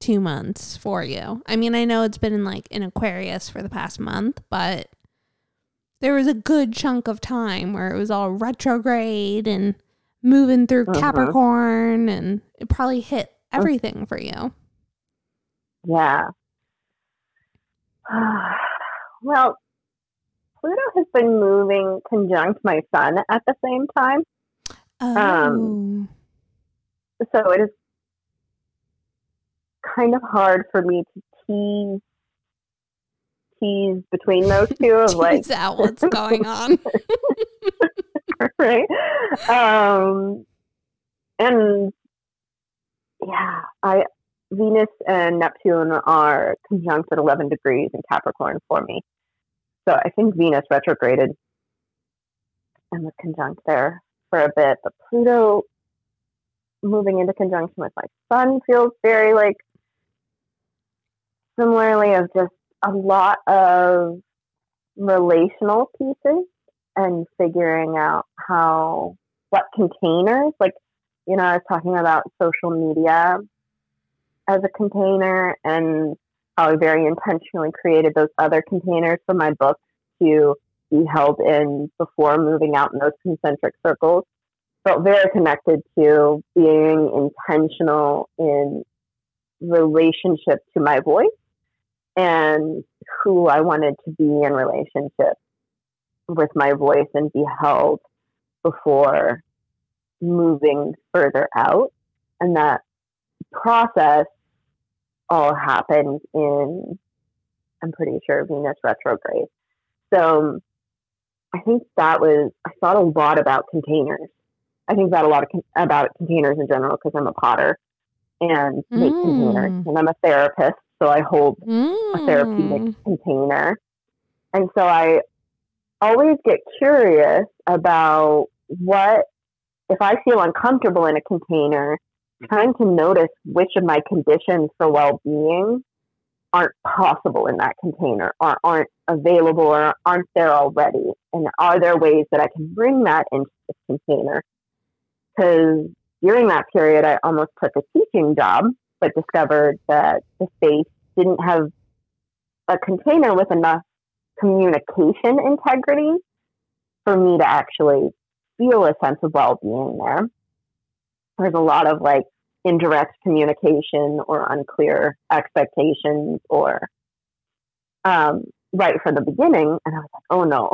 2 months for you? I mean, I know it's been in Aquarius for the past month, but there was a good chunk of time where it was all retrograde and moving through Capricorn, and it probably hit everything for you. Yeah. Well, Pluto has been moving conjunct my sun at the same time. Oh. So it is kind of hard for me to tease between those two of tease out what's going on. Right. And yeah, Venus and Neptune are conjunct at 11 degrees in Capricorn for me. So I think Venus retrograded and was conjunct there for a bit. But Pluto moving into conjunction with my sun feels very similarly of just a lot of relational pieces and figuring out what containers, I was talking about social media as a container and how I very intentionally created those other containers for my books to be held in before moving out in those concentric circles. Felt very connected to being intentional in relationship to my voice and who I wanted to be in relationship with my voice and be held before moving further out. And that process all happened in, I'm pretty sure, Venus retrograde. So I think I thought a lot about containers. I think about about containers in general because I'm a potter and make containers. And I'm a therapist, so I hold a therapeutic container. And so I always get curious about if I feel uncomfortable in a container, trying to notice which of my conditions for well-being aren't possible in that container or aren't available or aren't there already. And are there ways that I can bring that into this container? Because during that period, I almost took a teaching job, but discovered that the space didn't have a container with enough communication integrity for me to actually feel a sense of well-being there. There's a lot of indirect communication or unclear expectations or right from the beginning. And I was like, oh no,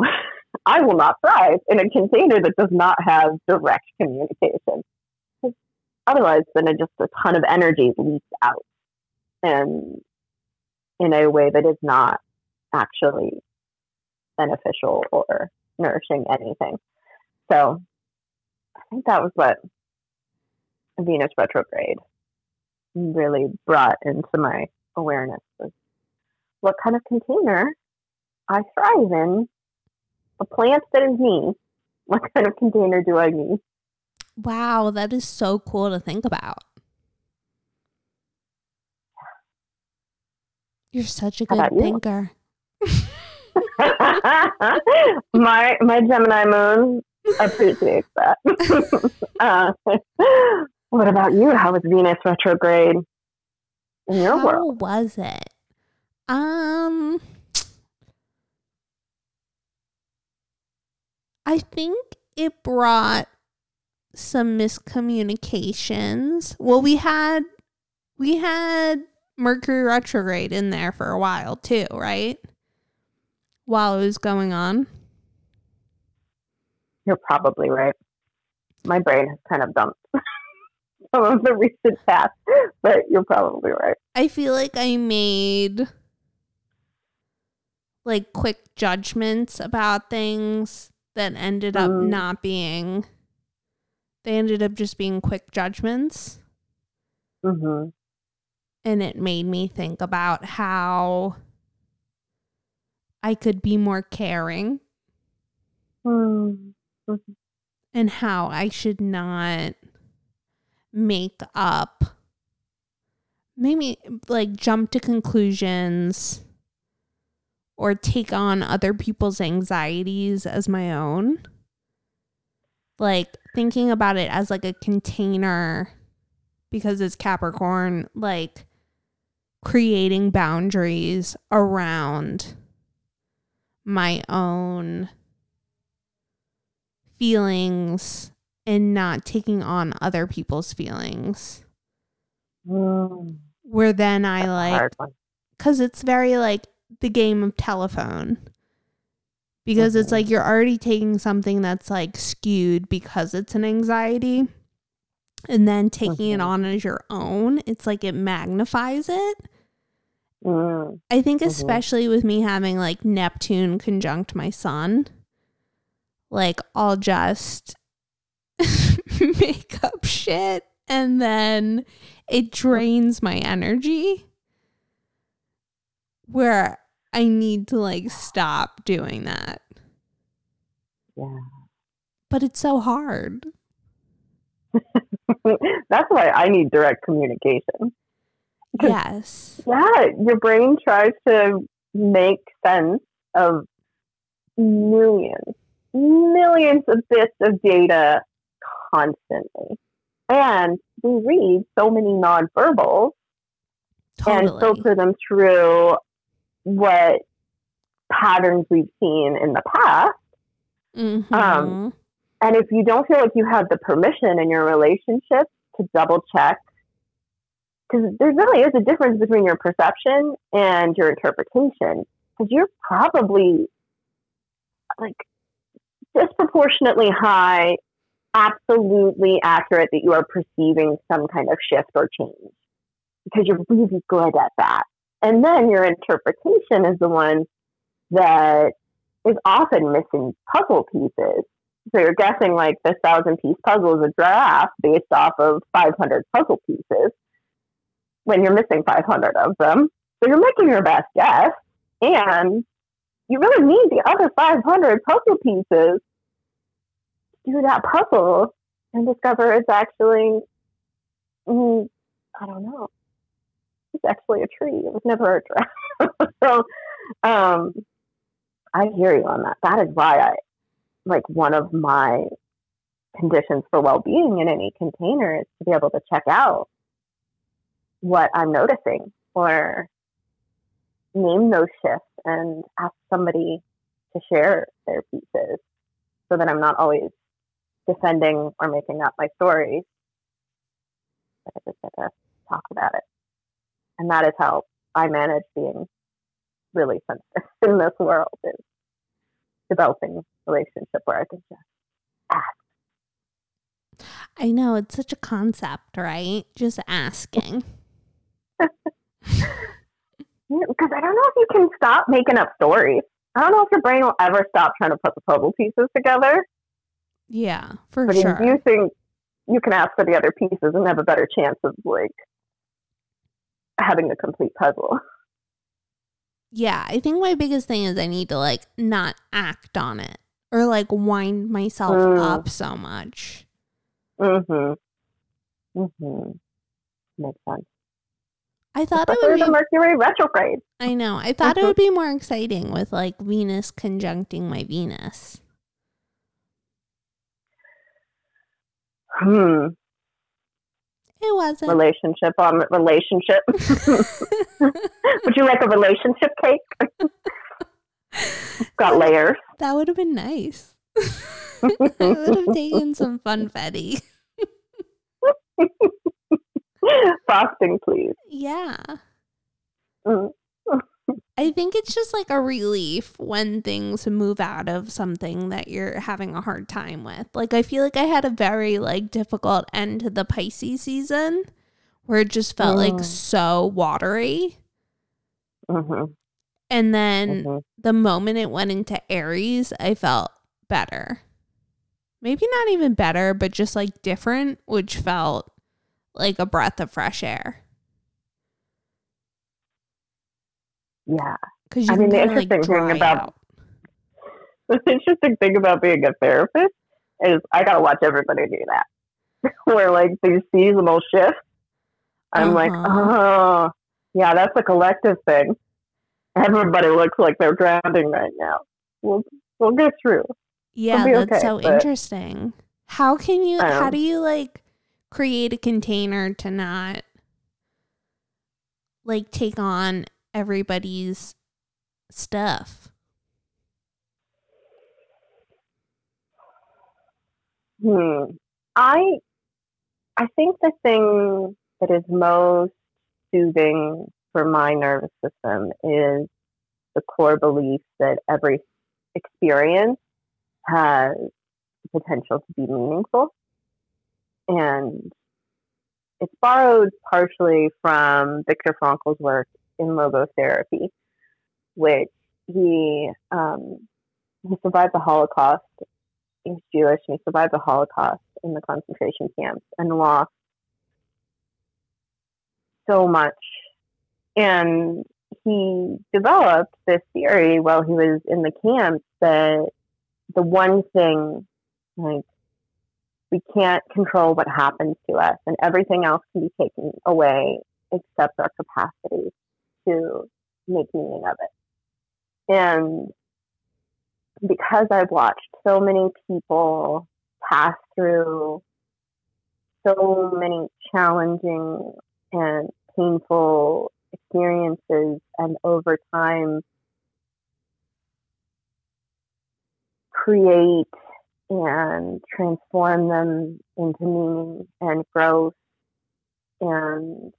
I will not thrive in a container that does not have direct communication. Otherwise, then just a ton of energy leaks out and in a way that is not actually beneficial or nourishing anything. So I think that was what Venus retrograde really brought into my awareness was what kind of container I thrive in. A plant that is me. What kind of container do I need? Wow, that is so cool to think about. You're such a good thinker. My Gemini moon appreciates that. What about you? How was Venus retrograde in your world? How was it? I think it brought some miscommunications. Well, we had Mercury retrograde in there for a while too, right? While it was going on. You're probably right. My brain has kind of dumped some of the recent past, but you're probably right. I feel like I made quick judgments about things that ended up not being, they ended up just being quick judgments. Mm-hmm. And it made me think about how I could be more caring. Mm-hmm. And how I should not make up made me like jump to conclusions or take on other people's anxieties as my own. Like thinking about it as like a container, because it's Capricorn, like creating boundaries around my own feelings and not taking on other people's feelings. Where then I like, because it's very like the game of telephone, because it's like you're already taking something that's like skewed because it's an anxiety, and then taking it on as your own, it's like it magnifies it. I think especially with me having like Neptune conjunct my sun, like I'll just make up shit and then it drains my energy, where I need to like stop doing that. Yeah. But it's so hard. That's why I need direct communication. Yes. Yeah, your brain tries to make sense of millions of bits of data constantly. And we read so many nonverbals and filter them through what patterns we've seen in the past. And if you don't feel like you have the permission in your relationship to double check, because there really is a difference between your perception and your interpretation, because you're probably like disproportionately high, absolutely accurate that you are perceiving some kind of shift or change, because you're really good at that. And then your interpretation is the one that is often missing puzzle pieces. So you're guessing like this 1,000-piece puzzle is a giraffe based off of 500 puzzle pieces when you're missing 500 of them. So you're making your best guess, and you really need the other 500 puzzle pieces to do that puzzle and discover it's actually, I don't know, it's actually a tree. It was never a giraffe. So I hear you on that. That is why I, like, one of my conditions for well-being in any container is to be able to check out what I'm noticing or name those shifts and ask somebody to share their pieces so that I'm not always defending or making up my stories. But I just get to talk about it. And that is how I manage being really sensitive in this world, is developing relationship where I can just ask. I know, it's such a concept, right? Just asking. Because I don't know if you can stop making up stories. I don't know if your brain will ever stop trying to put the puzzle pieces together. Yeah, but sure. But you think you can ask for the other pieces and have a better chance of like having a complete puzzle. Yeah, I think my biggest thing is I need to like not act on it or like wind myself up so much. Makes sense. I thought it would be Mercury retrograde. I know. I thought it would be more exciting with like Venus conjuncting my Venus. It wasn't. Relationship on relationship. Would you like a relationship cake? Got layers. That would have been nice. I would have taken some funfetti. Frosting, please. Yeah. I think it's just like a relief when things move out of something that you're having a hard time with. Like, I feel like I had a very like difficult end to the Pisces season where it just felt like so watery. And then the moment it went into Aries, I felt better. Maybe not even better, but just like different, which felt like a breath of fresh air. Yeah. I mean, the interesting thing about being a therapist is I got to watch everybody do that. Where like these seasonal shifts I'm like, oh, yeah, that's a collective thing. Everybody looks like they're drowning right now. We'll get through. Yeah, that's so interesting. How can you, how do you like create a container to not like take on everybody's stuff? I think the thing that is most soothing for my nervous system is the core belief that every experience has the potential to be meaningful. And it's borrowed partially from Viktor Frankl's work in logotherapy, which he survived the Holocaust. He's Jewish, and he survived the Holocaust in the concentration camps and lost so much. And he developed this theory while he was in the camps that the one thing, like, we can't control what happens to us, and everything else can be taken away except our capacity to make meaning of it. And because I've watched so many people pass through so many challenging and painful experiences, and over time create and transform them into meaning and growth and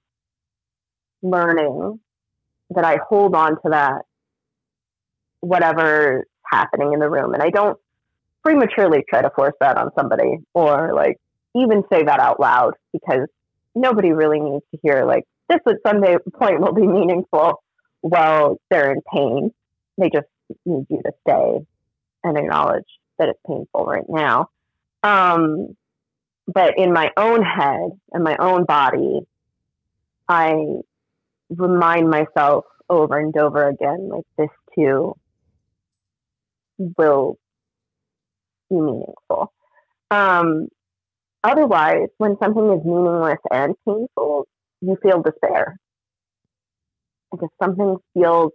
learning, that I hold on to that, whatever's happening in the room. And I don't prematurely try to force that on somebody or like even say that out loud, because nobody really needs to hear like, this at some point will be meaningful while they're in pain. They just need you to stay and acknowledge that it's painful right now. But in my own head and my own body, I remind myself over and over again, like, this too will be meaningful. Otherwise, when something is meaningless and painful, you feel despair. Because something feels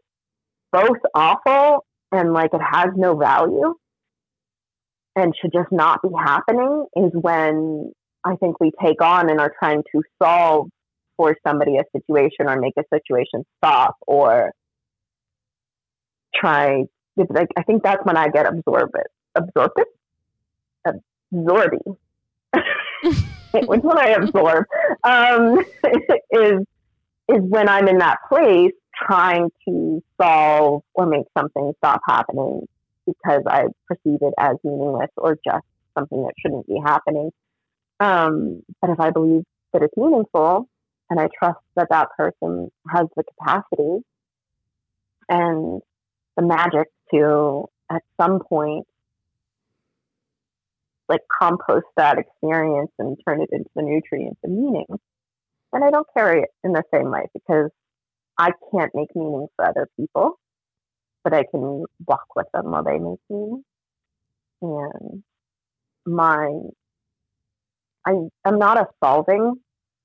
both awful and like it has no value and should just not be happening, is when I think we take on and are trying to solve for somebody a situation or make a situation stop or try. Like, I think that's when I get absorbed. Which one I absorb is when I'm in that place trying to solve or make something stop happening because I perceive it as meaningless or just something that shouldn't be happening. But if I believe that it's meaningful and I trust that that person has the capacity and the magic to, at some point, like compost that experience and turn it into the nutrients and meaning. And I don't carry it in the same way because I can't make meaning for other people, but I can walk with them while they make meaning. And I'm not a solving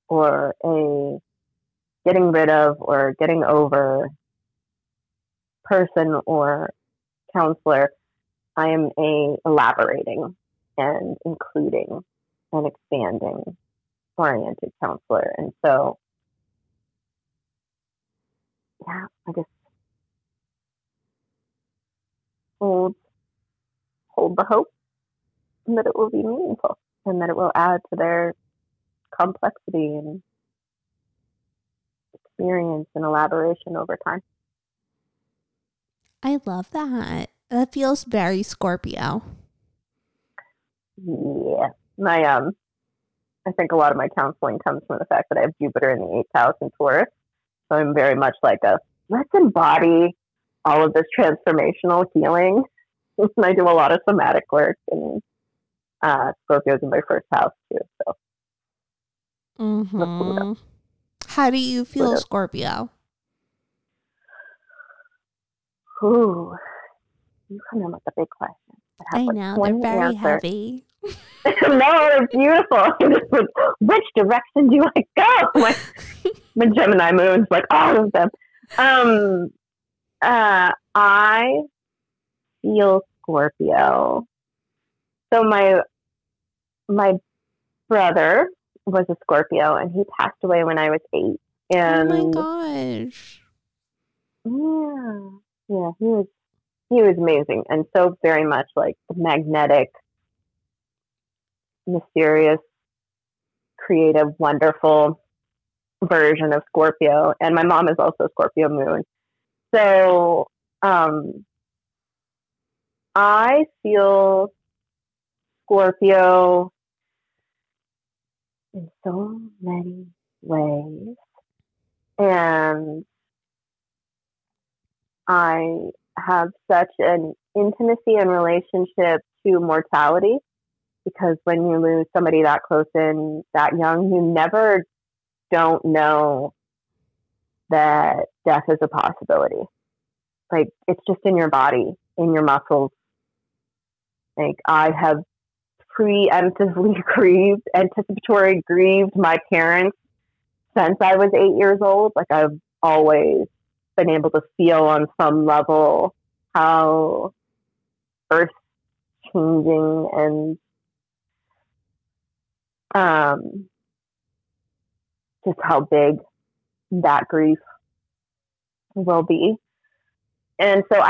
or a getting rid of or getting over person or counselor. I am a elaborating and including and expanding oriented counselor. And so, yeah, I just hold the hope that it will be meaningful and that it will add to their complexity and experience and elaboration over time. I love that. That feels very Scorpio. Yeah, my I think a lot of my counseling comes from the fact that I have Jupiter in the 8th house in Taurus, so I'm very much like a let's embody all of this transformational healing. I do a lot of somatic work, and Scorpio's in my first house too. So, How do you feel, Pluto, Scorpio? Ooh, you come in with a big question. I know, they're very heavy. No, it's beautiful. Which direction do I go? Like, my Gemini moon's like all of them. I feel Scorpio. So my brother was a Scorpio, and he passed away when I was 8. And oh my gosh! Yeah, he was amazing, and so very much like the magnetic, mysterious, creative, wonderful version of Scorpio. And my mom is also Scorpio moon. So I feel Scorpio in so many ways. And I have such an intimacy and relationship to mortality, because when you lose somebody that close in that young, you never don't know that death is a possibility. Like, it's just in your body, in your muscles. Like, I have preemptively grieved, anticipatory grieved my parents since I was 8 years old. Like, I've always been able to feel on some level how earth changing and just how big that grief will be. And so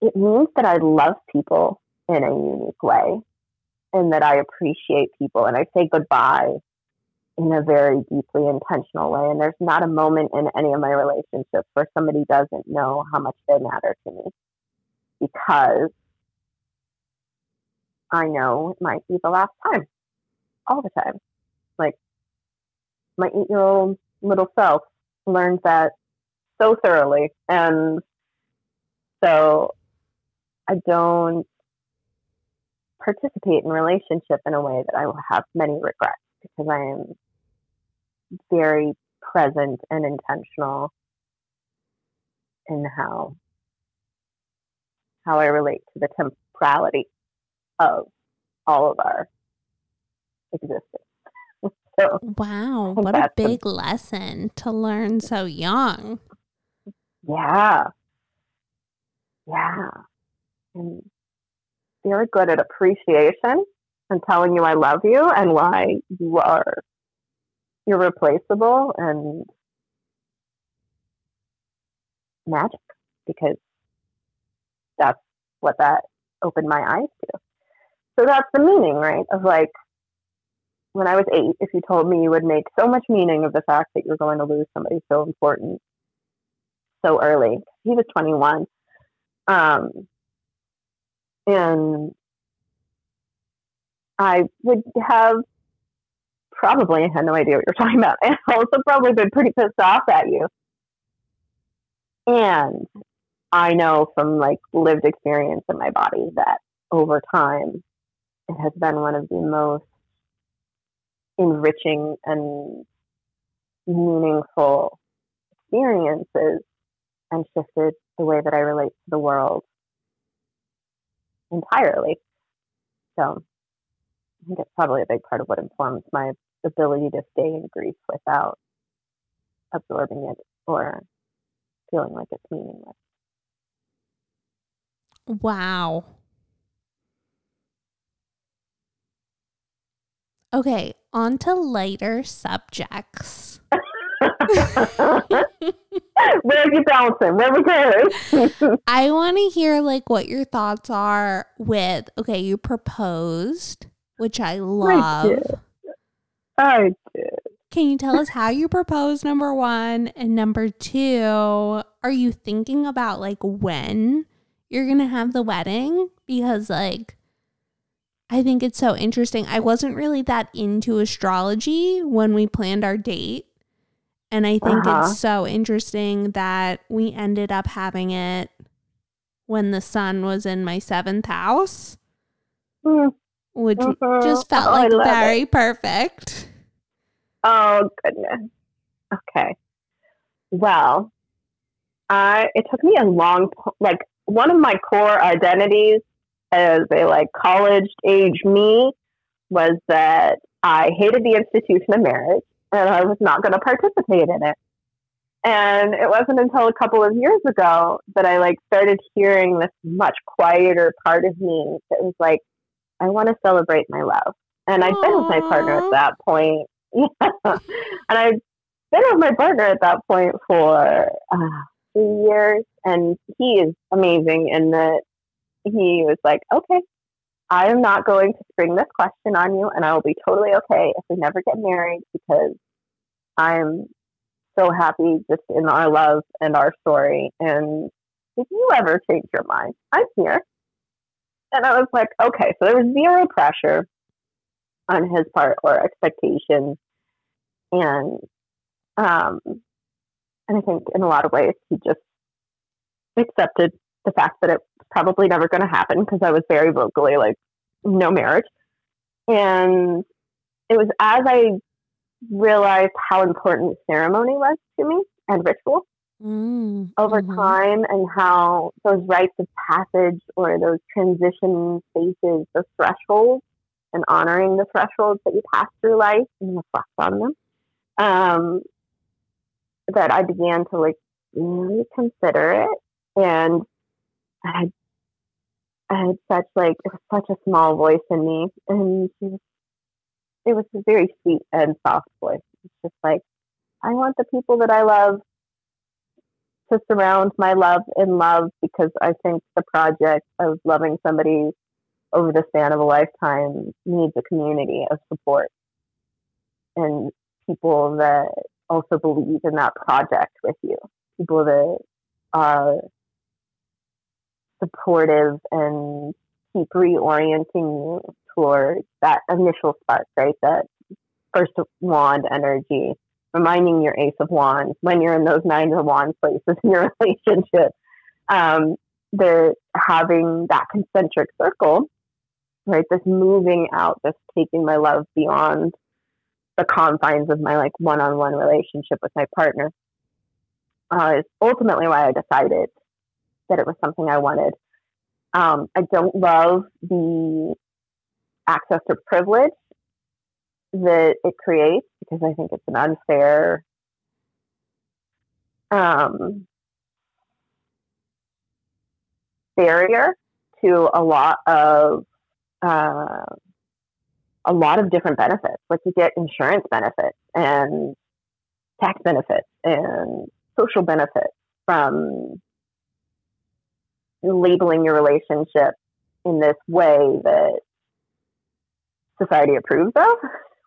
it means that I love people in a unique way, and that I appreciate people, and I say goodbye in a very deeply intentional way. And there's not a moment in any of my relationships where somebody doesn't know how much they matter to me, because I know it might be the last time, all the time. Like, my 8-year-old little self learned that so thoroughly. And so I don't participate in relationship in a way that I will have many regrets, because I am very present and intentional in how I relate to the temporality of all of our existence. So, wow, what a big lesson to learn so young. Yeah. And very good at appreciation and telling you I love you and why you are irreplaceable and magic, because that's what that opened my eyes to. So that's the meaning, right? Of, like, when I was 8, if you told me you would make so much meaning of the fact that you're going to lose somebody so important so early. He was 21. And I would have probably had no idea what you're talking about, and also probably been pretty pissed off at you. And I know from, like, lived experience in my body that over time, it has been one of the most enriching and meaningful experiences, and shifted the way that I relate to the world entirely. So I think it's probably a big part of what informs my ability to stay in grief without absorbing it or feeling like it's meaningless. Wow. Okay, on to lighter subjects. Where's your balancing? Where we going? I want to hear, like, what your thoughts are with, okay, you proposed, which I love. I did. Can you tell us how you proposed, number one? And number two, are you thinking about, like, when you're going to have the wedding? Because, like, I think it's so interesting. I wasn't really that into astrology when we planned our date. And I think it's so interesting that we ended up having it when the sun was in my 7th house, which just felt like very perfect. Oh, goodness. Okay. Well, it took me a long, like, one of my core identities as a like college age me was that I hated the institution of marriage and I was not going to participate in it. And it wasn't until a couple of years ago that I like started hearing this much quieter part of me that was like, I want to celebrate my love. And I've been with my partner at that point. Yeah. And I've been with my partner at that point for 3 years. And he is amazing in that he was like, okay, I am not going to spring this question on you. And I will be totally okay if we never get married because I'm so happy just in our love and our story. And if you ever change your mind, I'm here. And I was like, okay, so there was zero pressure on his part or expectations. And I think in a lot of ways, he just accepted the fact that it was probably never going to happen because I was very vocally like, no marriage. And it was as I realized how important ceremony was to me and ritual over time, and how those rites of passage or those transition spaces, the thresholds, and honoring the thresholds that you pass through life and reflect on them, that I began to like really consider it. And I had such like, it was such a small voice in me, and she was, it was a very sweet and soft voice. It's just like, I want the people that I love to surround my love in love, because I think the project of loving somebody over the span of a lifetime needs a community of support and people that also believe in that project with you, people that are supportive and keep reorienting you towards that initial spark, right? That first wand energy, reminding your Ace of Wands when you're in those Nine of Wands places in your relationship. They're having that concentric circle, right? This moving out, this taking my love beyond the confines of my like one-on-one relationship with my partner is ultimately why I decided that it was something I wanted. I don't love the access to privilege that it creates, because I think it's an unfair barrier to a lot of different benefits. Like you get insurance benefits and tax benefits and social benefits from labeling your relationship in this way that society approves of,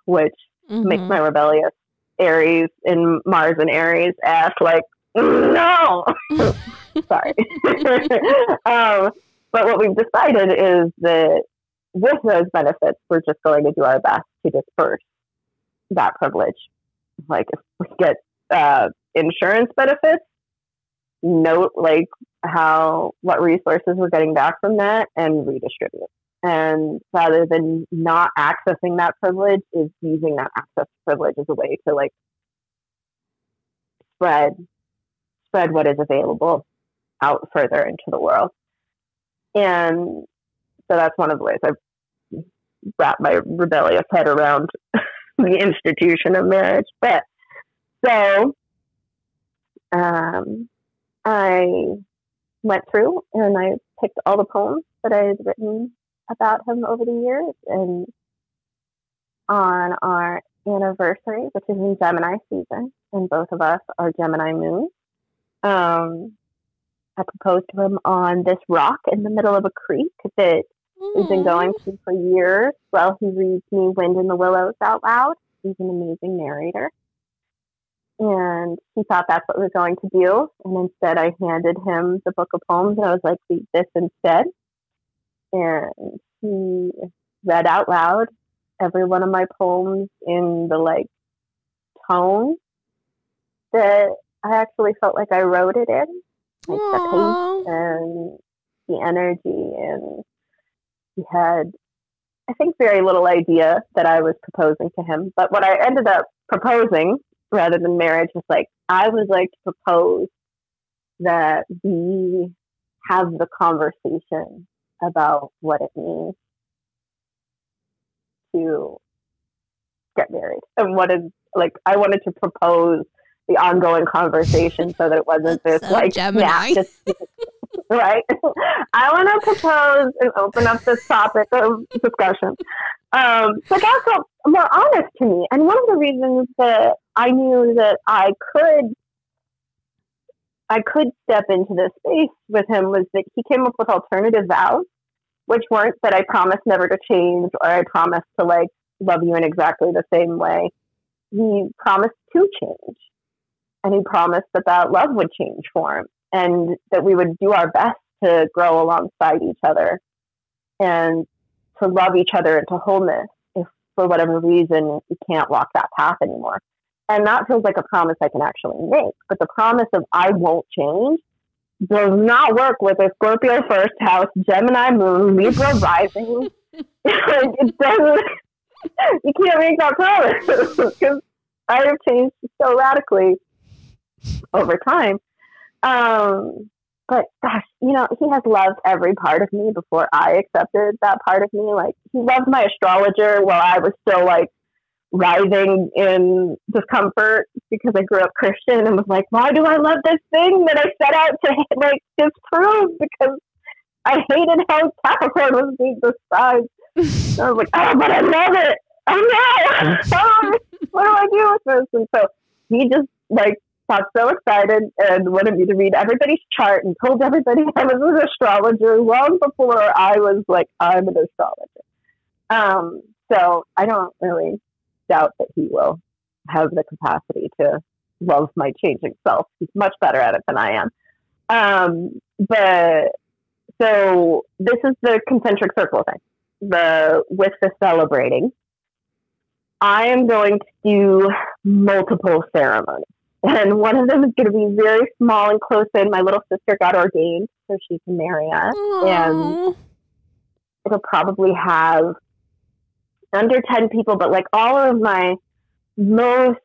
which makes my rebellious Aries in Mars and Aries ass like, no, sorry. But what we've decided is that with those benefits, we're just going to do our best to disperse that privilege. Like if we get insurance benefits, note like how, what resources we're getting back from that and redistribute. And rather than not accessing that privilege, is using that access to privilege as a way to like spread what is available out further into the world. And so that's one of the ways I've wrapped my rebellious head around the institution of marriage. But so I went through and I picked all the poems that I had written about him over the years, and on our anniversary, which is in Gemini season, and both of us are Gemini moons, I proposed to him on this rock in the middle of a creek that we've been going to for years while he reads me Wind in the Willows out loud. He's an amazing narrator. And he thought that's what we were going to do. And instead I handed him the book of poems and I was like, read this instead. And he read out loud every one of my poems in the like tone that I actually felt like I wrote it in, like the pace and the energy. And he had, I think, very little idea that I was proposing to him. But what I ended up proposing rather than marriage was like, I would like to propose that we have the conversation about what it means to get married and what is, like, I wanted to propose the ongoing conversation so that it wasn't this so like Gemini. Just, right. I want to propose and open up this topic of discussion. So that felt more honest to me. And one of the reasons that I knew that I could step into this space with him was that he came up with alternative vows, which weren't that I promise never to change or I promise to like love you in exactly the same way. He promised to change, and he promised that that love would change for him, and that we would do our best to grow alongside each other and to love each other into wholeness if for whatever reason we can't walk that path anymore. And that feels like a promise I can actually make. But the promise of I won't change does not work with a Scorpio first house, Gemini moon, Libra rising. It doesn't. You can't make that promise because I have changed so radically over time. But gosh, you know, he has loved every part of me before I accepted that part of me. Like, he loved my astrologer while I was still like writhing in discomfort because I grew up Christian and was like, why do I love this thing that I set out to like disprove because I hated how Capricorn was being described. I was like, oh, but I love it. I know. What do I do with this? And so he just like got so excited and wanted me to read everybody's chart and told everybody I was an astrologer long before I was like, I'm an astrologer. So I don't really doubt that he will have the capacity to love my changing self. He's much better at it than I am. But so this is the concentric circle thing. With the celebrating, I am going to do multiple ceremonies, and one of them is going to be very small and close in. My little sister got ordained, so she can marry us. Aww. And it'll probably have under 10 people, but like all of my most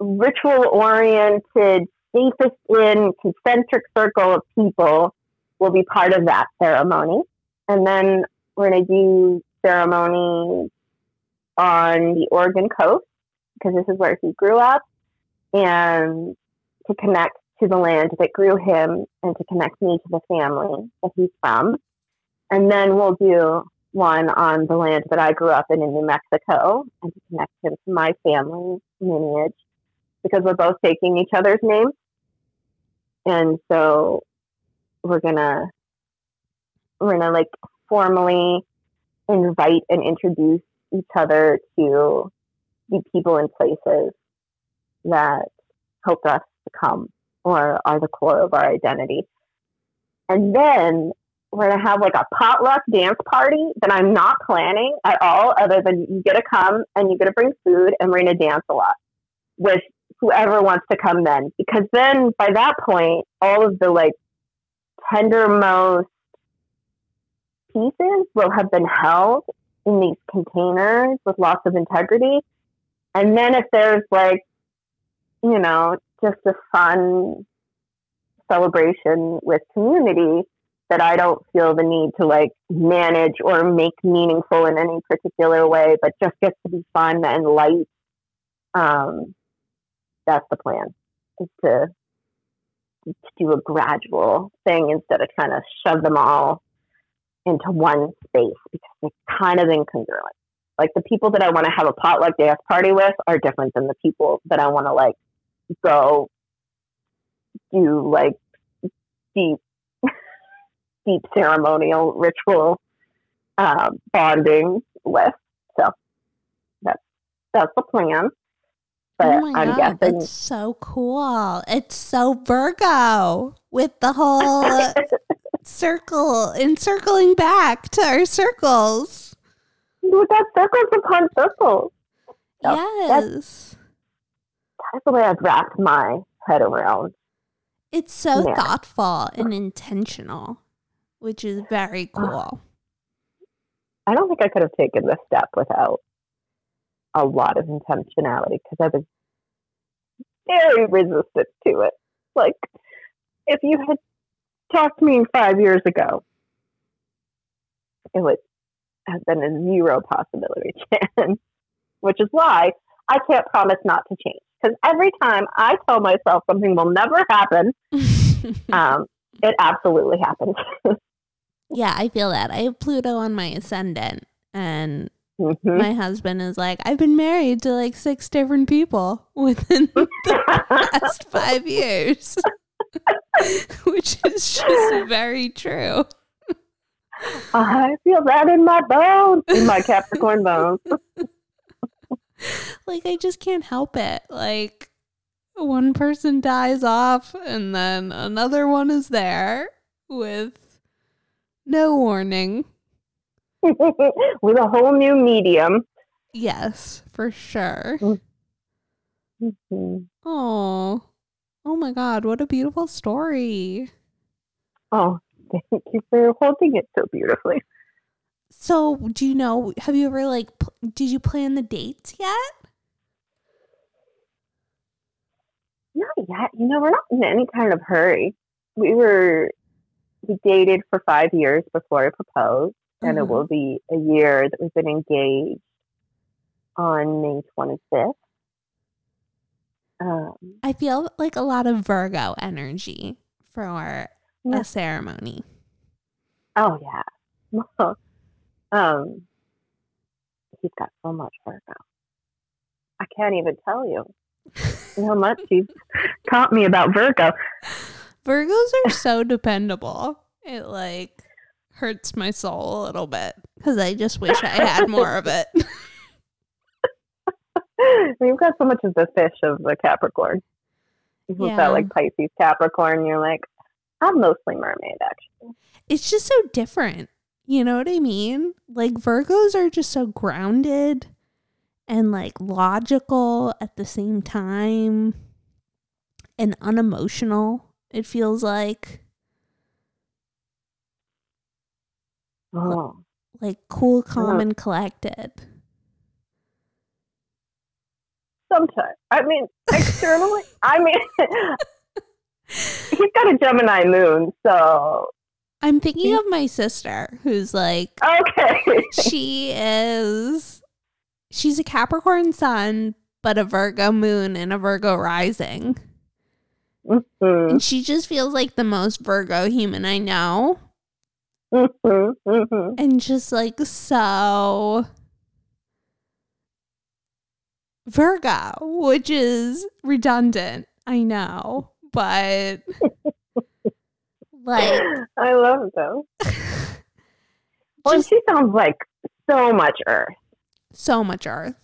ritual-oriented, safest in concentric circle of people will be part of that ceremony. And then we're going to do ceremonies on the Oregon coast, because this is where he grew up, and to connect to the land that grew him and to connect me to the family that he's from. And then we'll do one on the land that I grew up in New Mexico, and to connect him to my family lineage, because we're both taking each other's names. And so we're going to like formally invite and introduce each other to the people and places that helped us become or are the core of our identity. And then we're going to have like a potluck dance party that I'm not planning at all, other than you get to come and you get to bring food, and we're going to dance a lot with whoever wants to come then. Because then by that point, all of the like tendermost pieces will have been held in these containers with lots of integrity. And then if there's like, you know, just a fun celebration with community that I don't feel the need to like manage or make meaningful in any particular way, but just gets to be fun and light. That's the plan, is to do a gradual thing instead of trying to shove them all into one space, because it's kind of incongruent. Like, the people that I want to have a potluck dance party with are different than the people that I want to like go do like deep ceremonial ritual bonding with. So that's the plan. But oh my God, guessing it's so cool. It's so Virgo with the whole circle, and circling back to our circles. We got circles upon circles. So yes. That's the way I've wrapped my head around. It's so thoughtful and intentional, which is very cool. I don't think I could have taken this step without a lot of intentionality, because I was very resistant to it. Like, if you had talked to me 5 years ago it would have been a zero possibility chance, which is why I can't promise not to change. Because every time I tell myself something will never happen, it absolutely happens. Yeah, I feel that. I have Pluto on my ascendant, and my husband is like, I've been married to like 6 different people within the past 5 years, which is just very true. I feel that in my bones, in my Capricorn bones. Like, I just can't help it. Like, one person dies off and then another one is there with no warning. With a whole new medium. Yes, for sure. Mm-hmm. Oh my God, what a beautiful story. Oh, thank you for holding it so beautifully. So, do you know, have you ever, like, did you plan the dates yet? Not yet. You know, we're not in any kind of hurry. We dated for 5 years before I proposed, and it will be a year that we've been engaged on May 25th. I feel like a lot of Virgo energy for a ceremony. Oh, yeah. Well, he's got so much Virgo. I can't even tell you how much he's taught me about Virgo. Virgos are so dependable. It like hurts my soul a little bit because I just wish I had more of it. You've got so much of the fish of the Capricorn. You've got like Pisces, Capricorn. You're like, I'm mostly mermaid, actually. It's just so different. You know what I mean? Like, Virgos are just so grounded and, like, logical at the same time and unemotional, it feels like. Oh. Like, cool, calm, and collected. Sometimes. I mean, externally, he's got a Gemini moon, so... I'm thinking of my sister, who's like, okay, she's a Capricorn sun, but a Virgo moon and a Virgo rising. Mm-hmm. And she just feels like the most Virgo human I know. Mm-hmm. Mm-hmm. And just like, so Virgo, which is redundant, I know, but... Like, I love them. Well, she sounds like so much earth. So much earth.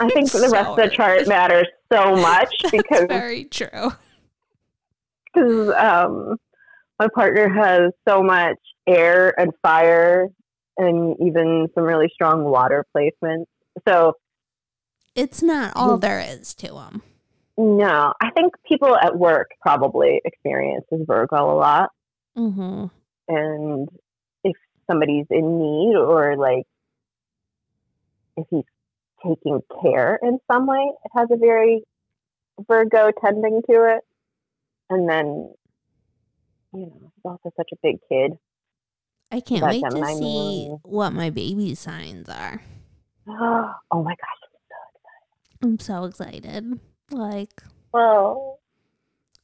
I think the rest of the chart matters so much. That's because very true. Because my partner has so much air and fire and even some really strong water placements. So it's not all there is to them. No, I think people at work probably experience Virgo a lot. Mm-hmm. And if somebody's in need or like if he's taking care in some way, it has a very Virgo tending to it. And then, you know, he's also such a big kid. I can't wait to see what my baby signs are. Oh my gosh, I'm so excited. Like, well,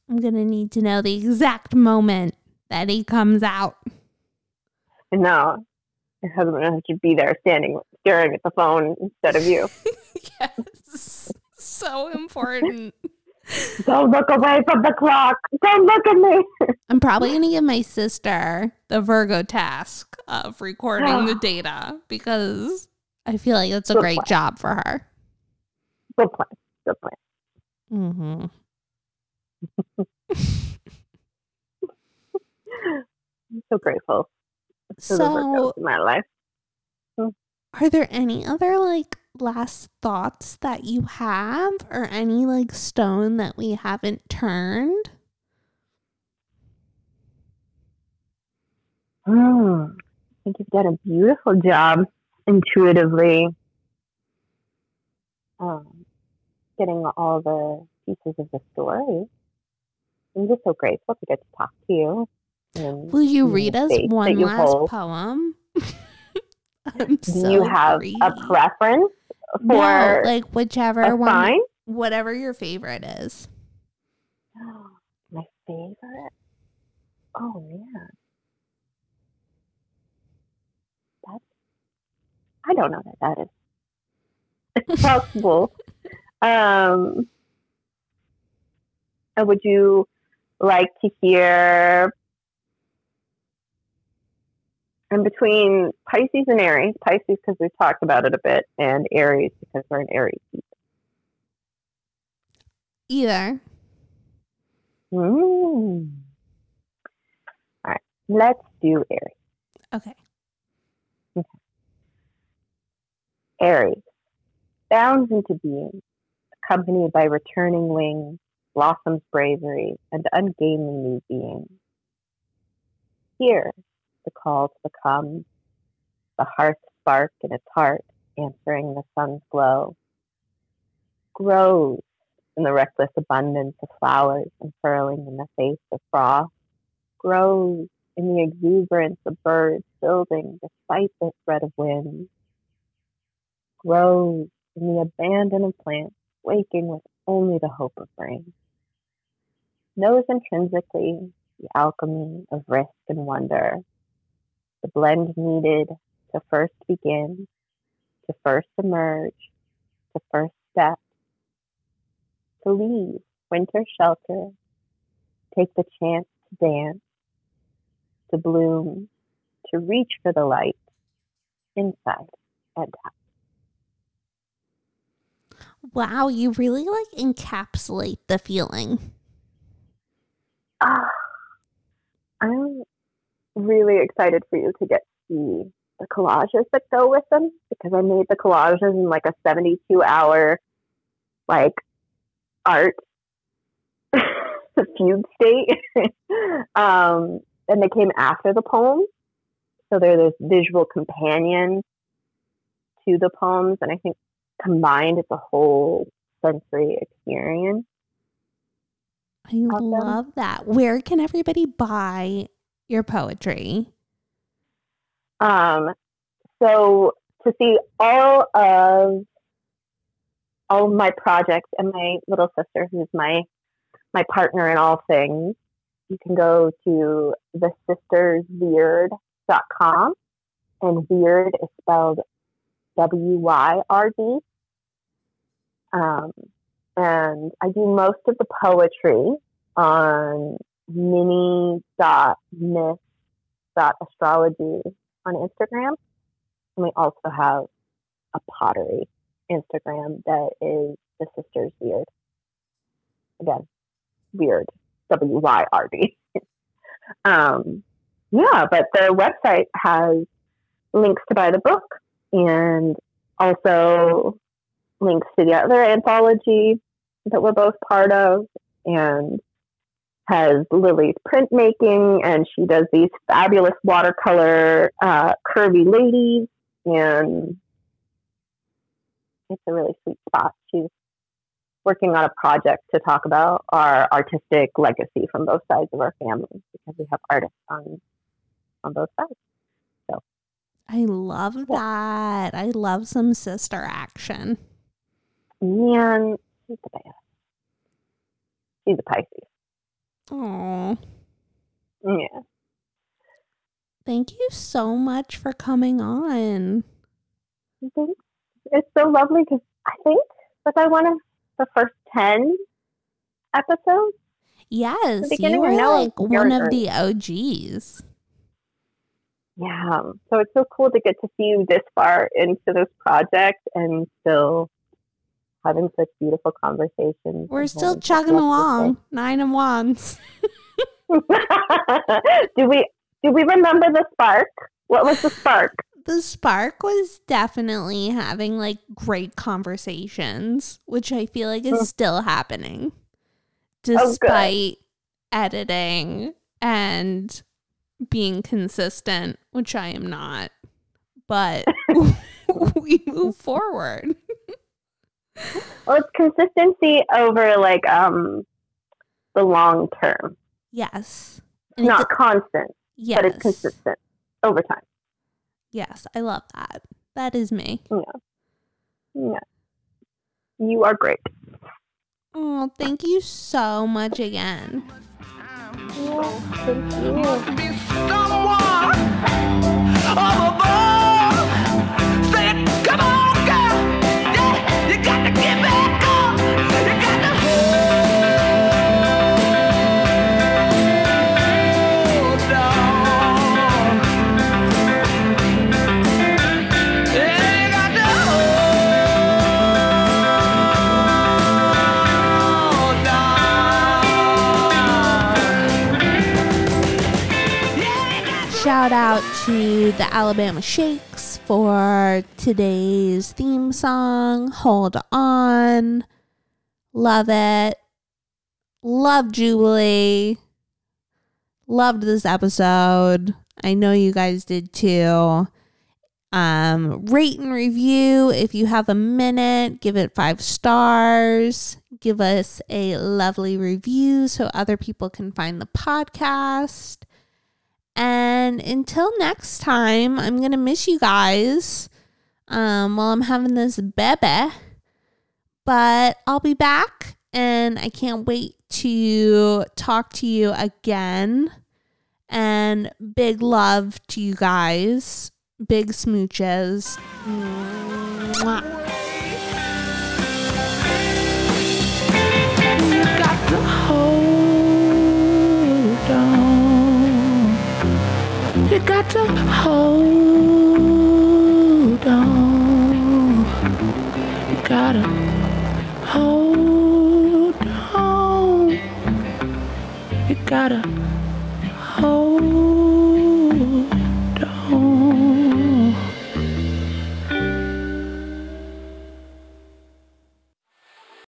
I'm gonna need to know the exact moment that he comes out. No, your husband should be there, standing, staring at the phone instead of you. Yes, so important. Don't look away from the clock. Don't look at me. I'm probably gonna give my sister the Virgo task of recording the data because I feel like that's a good great job for her. Good plan. Good plan. Mm-hmm. I'm so grateful for the Virgos in my life. Are there any other like last thoughts that you have, or any like stone that we haven't turned? I think you've done a beautiful job intuitively. Getting all the pieces of the story. I'm just so grateful to get to talk to you. Will you read us one last poem? Do you have a preference for whichever one, sign? Whatever your favorite is? My favorite? Oh, yeah. I don't know that is. It's possible. Would you like to hear in between Pisces and Aries? Pisces because we've talked about it a bit, and Aries because we're in Aries season. Either. All right. Let's do Aries. Okay. Aries bounds into being, accompanied by returning wings, blossoms bravery, and ungainly new being. Here, the call to become, the hearth spark in its heart, answering the sun's glow, grows in the reckless abundance of flowers unfurling in the face of frost, grows in the exuberance of birds building despite the threat of wind, grows in the abandon of plants, waking with only the hope of rain. Knows intrinsically the alchemy of risk and wonder, the blend needed to first begin, to first emerge, to first step, to leave winter shelter, take the chance to dance, to bloom, to reach for the light, inside and out. Wow, you really encapsulate the feeling. I'm really excited for you to get to see the collages that go with them, because I made the collages in a 72-hour art fugue state. And they came after the poems, so they're this visual companion to the poems, and I think combined, it's a whole sensory experience. I love that. Where can everybody buy your poetry? So to see all of my projects and my little sister, who's my partner in all things, you can go to the sisters weird.com, and weird is spelled WYRD. And I do most of the poetry on mini.myth.astrology on Instagram. And we also have a pottery Instagram that is the sisters weird. Again, weird, WYRD. But the website has links to buy the book and also links to the other anthology that we're both part of, and has Lily's printmaking, and she does these fabulous watercolor curvy ladies, and it's a really sweet spot. She's working on a project to talk about our artistic legacy from both sides of our family, because we have artists on both sides. I love that. I love some sister action. Man, she's the best. She's a Pisces. Aww. Yeah. Thank you so much for coming on. Thanks. It's so lovely because I think that I won the first 10 episodes. Yes. You were one of the OGs. Yeah, so it's so cool to get to see you this far into this project and still having such beautiful conversations. We're still chugging along. Nine of Wands. Do we remember the spark? What was the spark? The spark was definitely having great conversations, which I feel is still happening despite editing and being consistent, which I am not, but we move forward. Well, it's consistency over the long term. Yes. Not constant, but it's consistent over time. Yes, I love that. That is me. Yeah. Yeah. You are great. Oh, thank you so much again. Yeah, thank you. You must be someone above. Say, come on, girl. Yeah, you got to get back up. You got to hold on. Yeah, you got to hold on. Shout out to the Alabama Shakes for today's theme song, Hold On. Love it. Love Jubilee. Loved this episode. I know you guys did too. Rate and review. If you have a minute, give it 5 stars. Give us a lovely review so other people can find the podcast. And until next time, I'm going to miss you guys while I'm having this bebe. But I'll be back, and I can't wait to talk to you again. And big love to you guys. Big smooches. Mwah. You got to hold on. You got to hold on. You got to hold on.